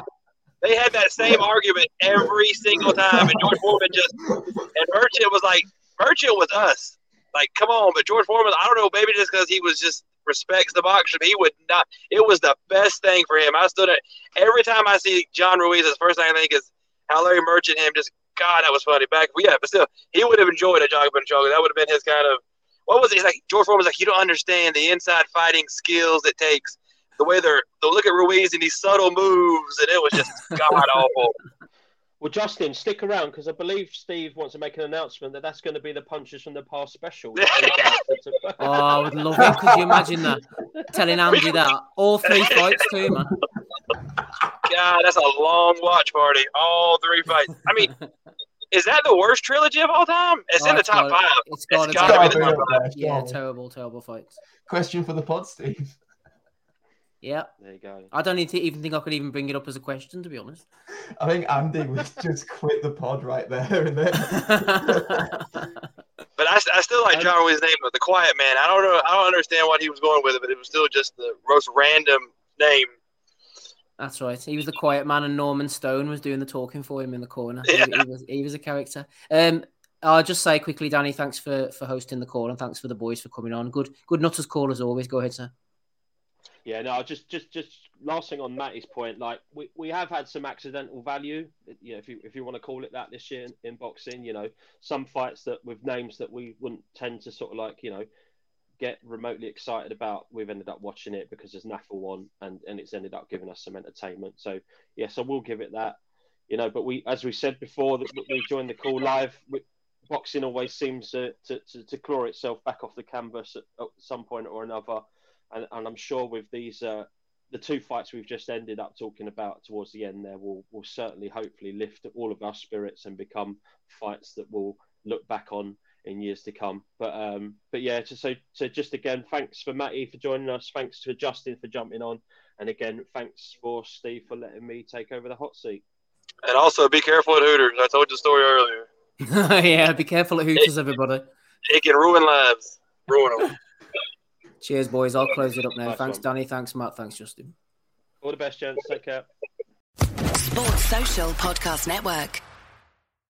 They had that same argument every single time, and George Foreman just and Merchant was like, Merchant was us. Like, come on, but George Foreman, I don't know, maybe just because he was just respects the boxing. He would not – it was the best thing for him. I stood at – every time I see John Ruiz, the first thing I think is how Larry Merchant and him just – God, that was funny. Back – yeah, but still, he would have enjoyed a Jogger Benchoga. That would have been his kind of – what was it? He's like, George Foreman was like, you don't understand the inside fighting skills it takes, the way they're – the look at Ruiz and these subtle moves, and it was just God-awful. Well, Justin, stick around because I believe Steve wants to make an announcement that that's going to be the punches from the past special. Oh, I would love it. Could you imagine that? Telling Andy that. All three fights too, man. God, that's a long watch party. All three fights. I mean, is that the worst trilogy of all time? It's oh, in the it's top got, five. It's got, it's got, got to be the top five. Yeah, terrible, terrible fights. Question for the pod, Steve. Yeah, there you go. I don't even think I could even bring it up as a question, to be honest. I think Andy would just quit the pod right there and then. But I, I still like John Rui's name, but the Quiet Man. I don't know. I don't understand what he was going with it, but it was still just the most random name. That's right. He was the Quiet Man, and Norman Stone was doing the talking for him in the corner. Yeah. He, he, was, he was a character. Um, I'll just say quickly, Danny, thanks for, for hosting the call, and thanks for the boys for coming on. Good, good nutters call as always. Go ahead, sir. Yeah, no, just just just last thing on Matty's point, like we, we have had some accidental value, you know, if you if you want to call it that this year in, in boxing, you know, some fights that with names that we wouldn't tend to sort of like, you know, get remotely excited about, we've ended up watching it because there's N A F L one, and, and it's ended up giving us some entertainment. So yes, I will give it that, you know. But we, as we said before, that we joined the call live. We, boxing always seems to to, to to claw itself back off the canvas at, at some point or another. And, and I'm sure with these, uh, the two fights we've just ended up talking about towards the end there will will certainly hopefully lift all of our spirits and become fights that we'll look back on in years to come. But um, but yeah, just, so, so just again, thanks for Matty for joining us. Thanks to Justin for jumping on. And again, thanks for Steve for letting me take over the hot seat. And also be careful at Hooters. I told you the story earlier. Yeah, be careful at Hooters, it, everybody. It can ruin lives. Ruin them. Cheers, boys. I'll close it up now. Nice thanks, one. Danny. Thanks, Matt. Thanks, Justin. All the best, gents. Take care. Sports Social Podcast Network.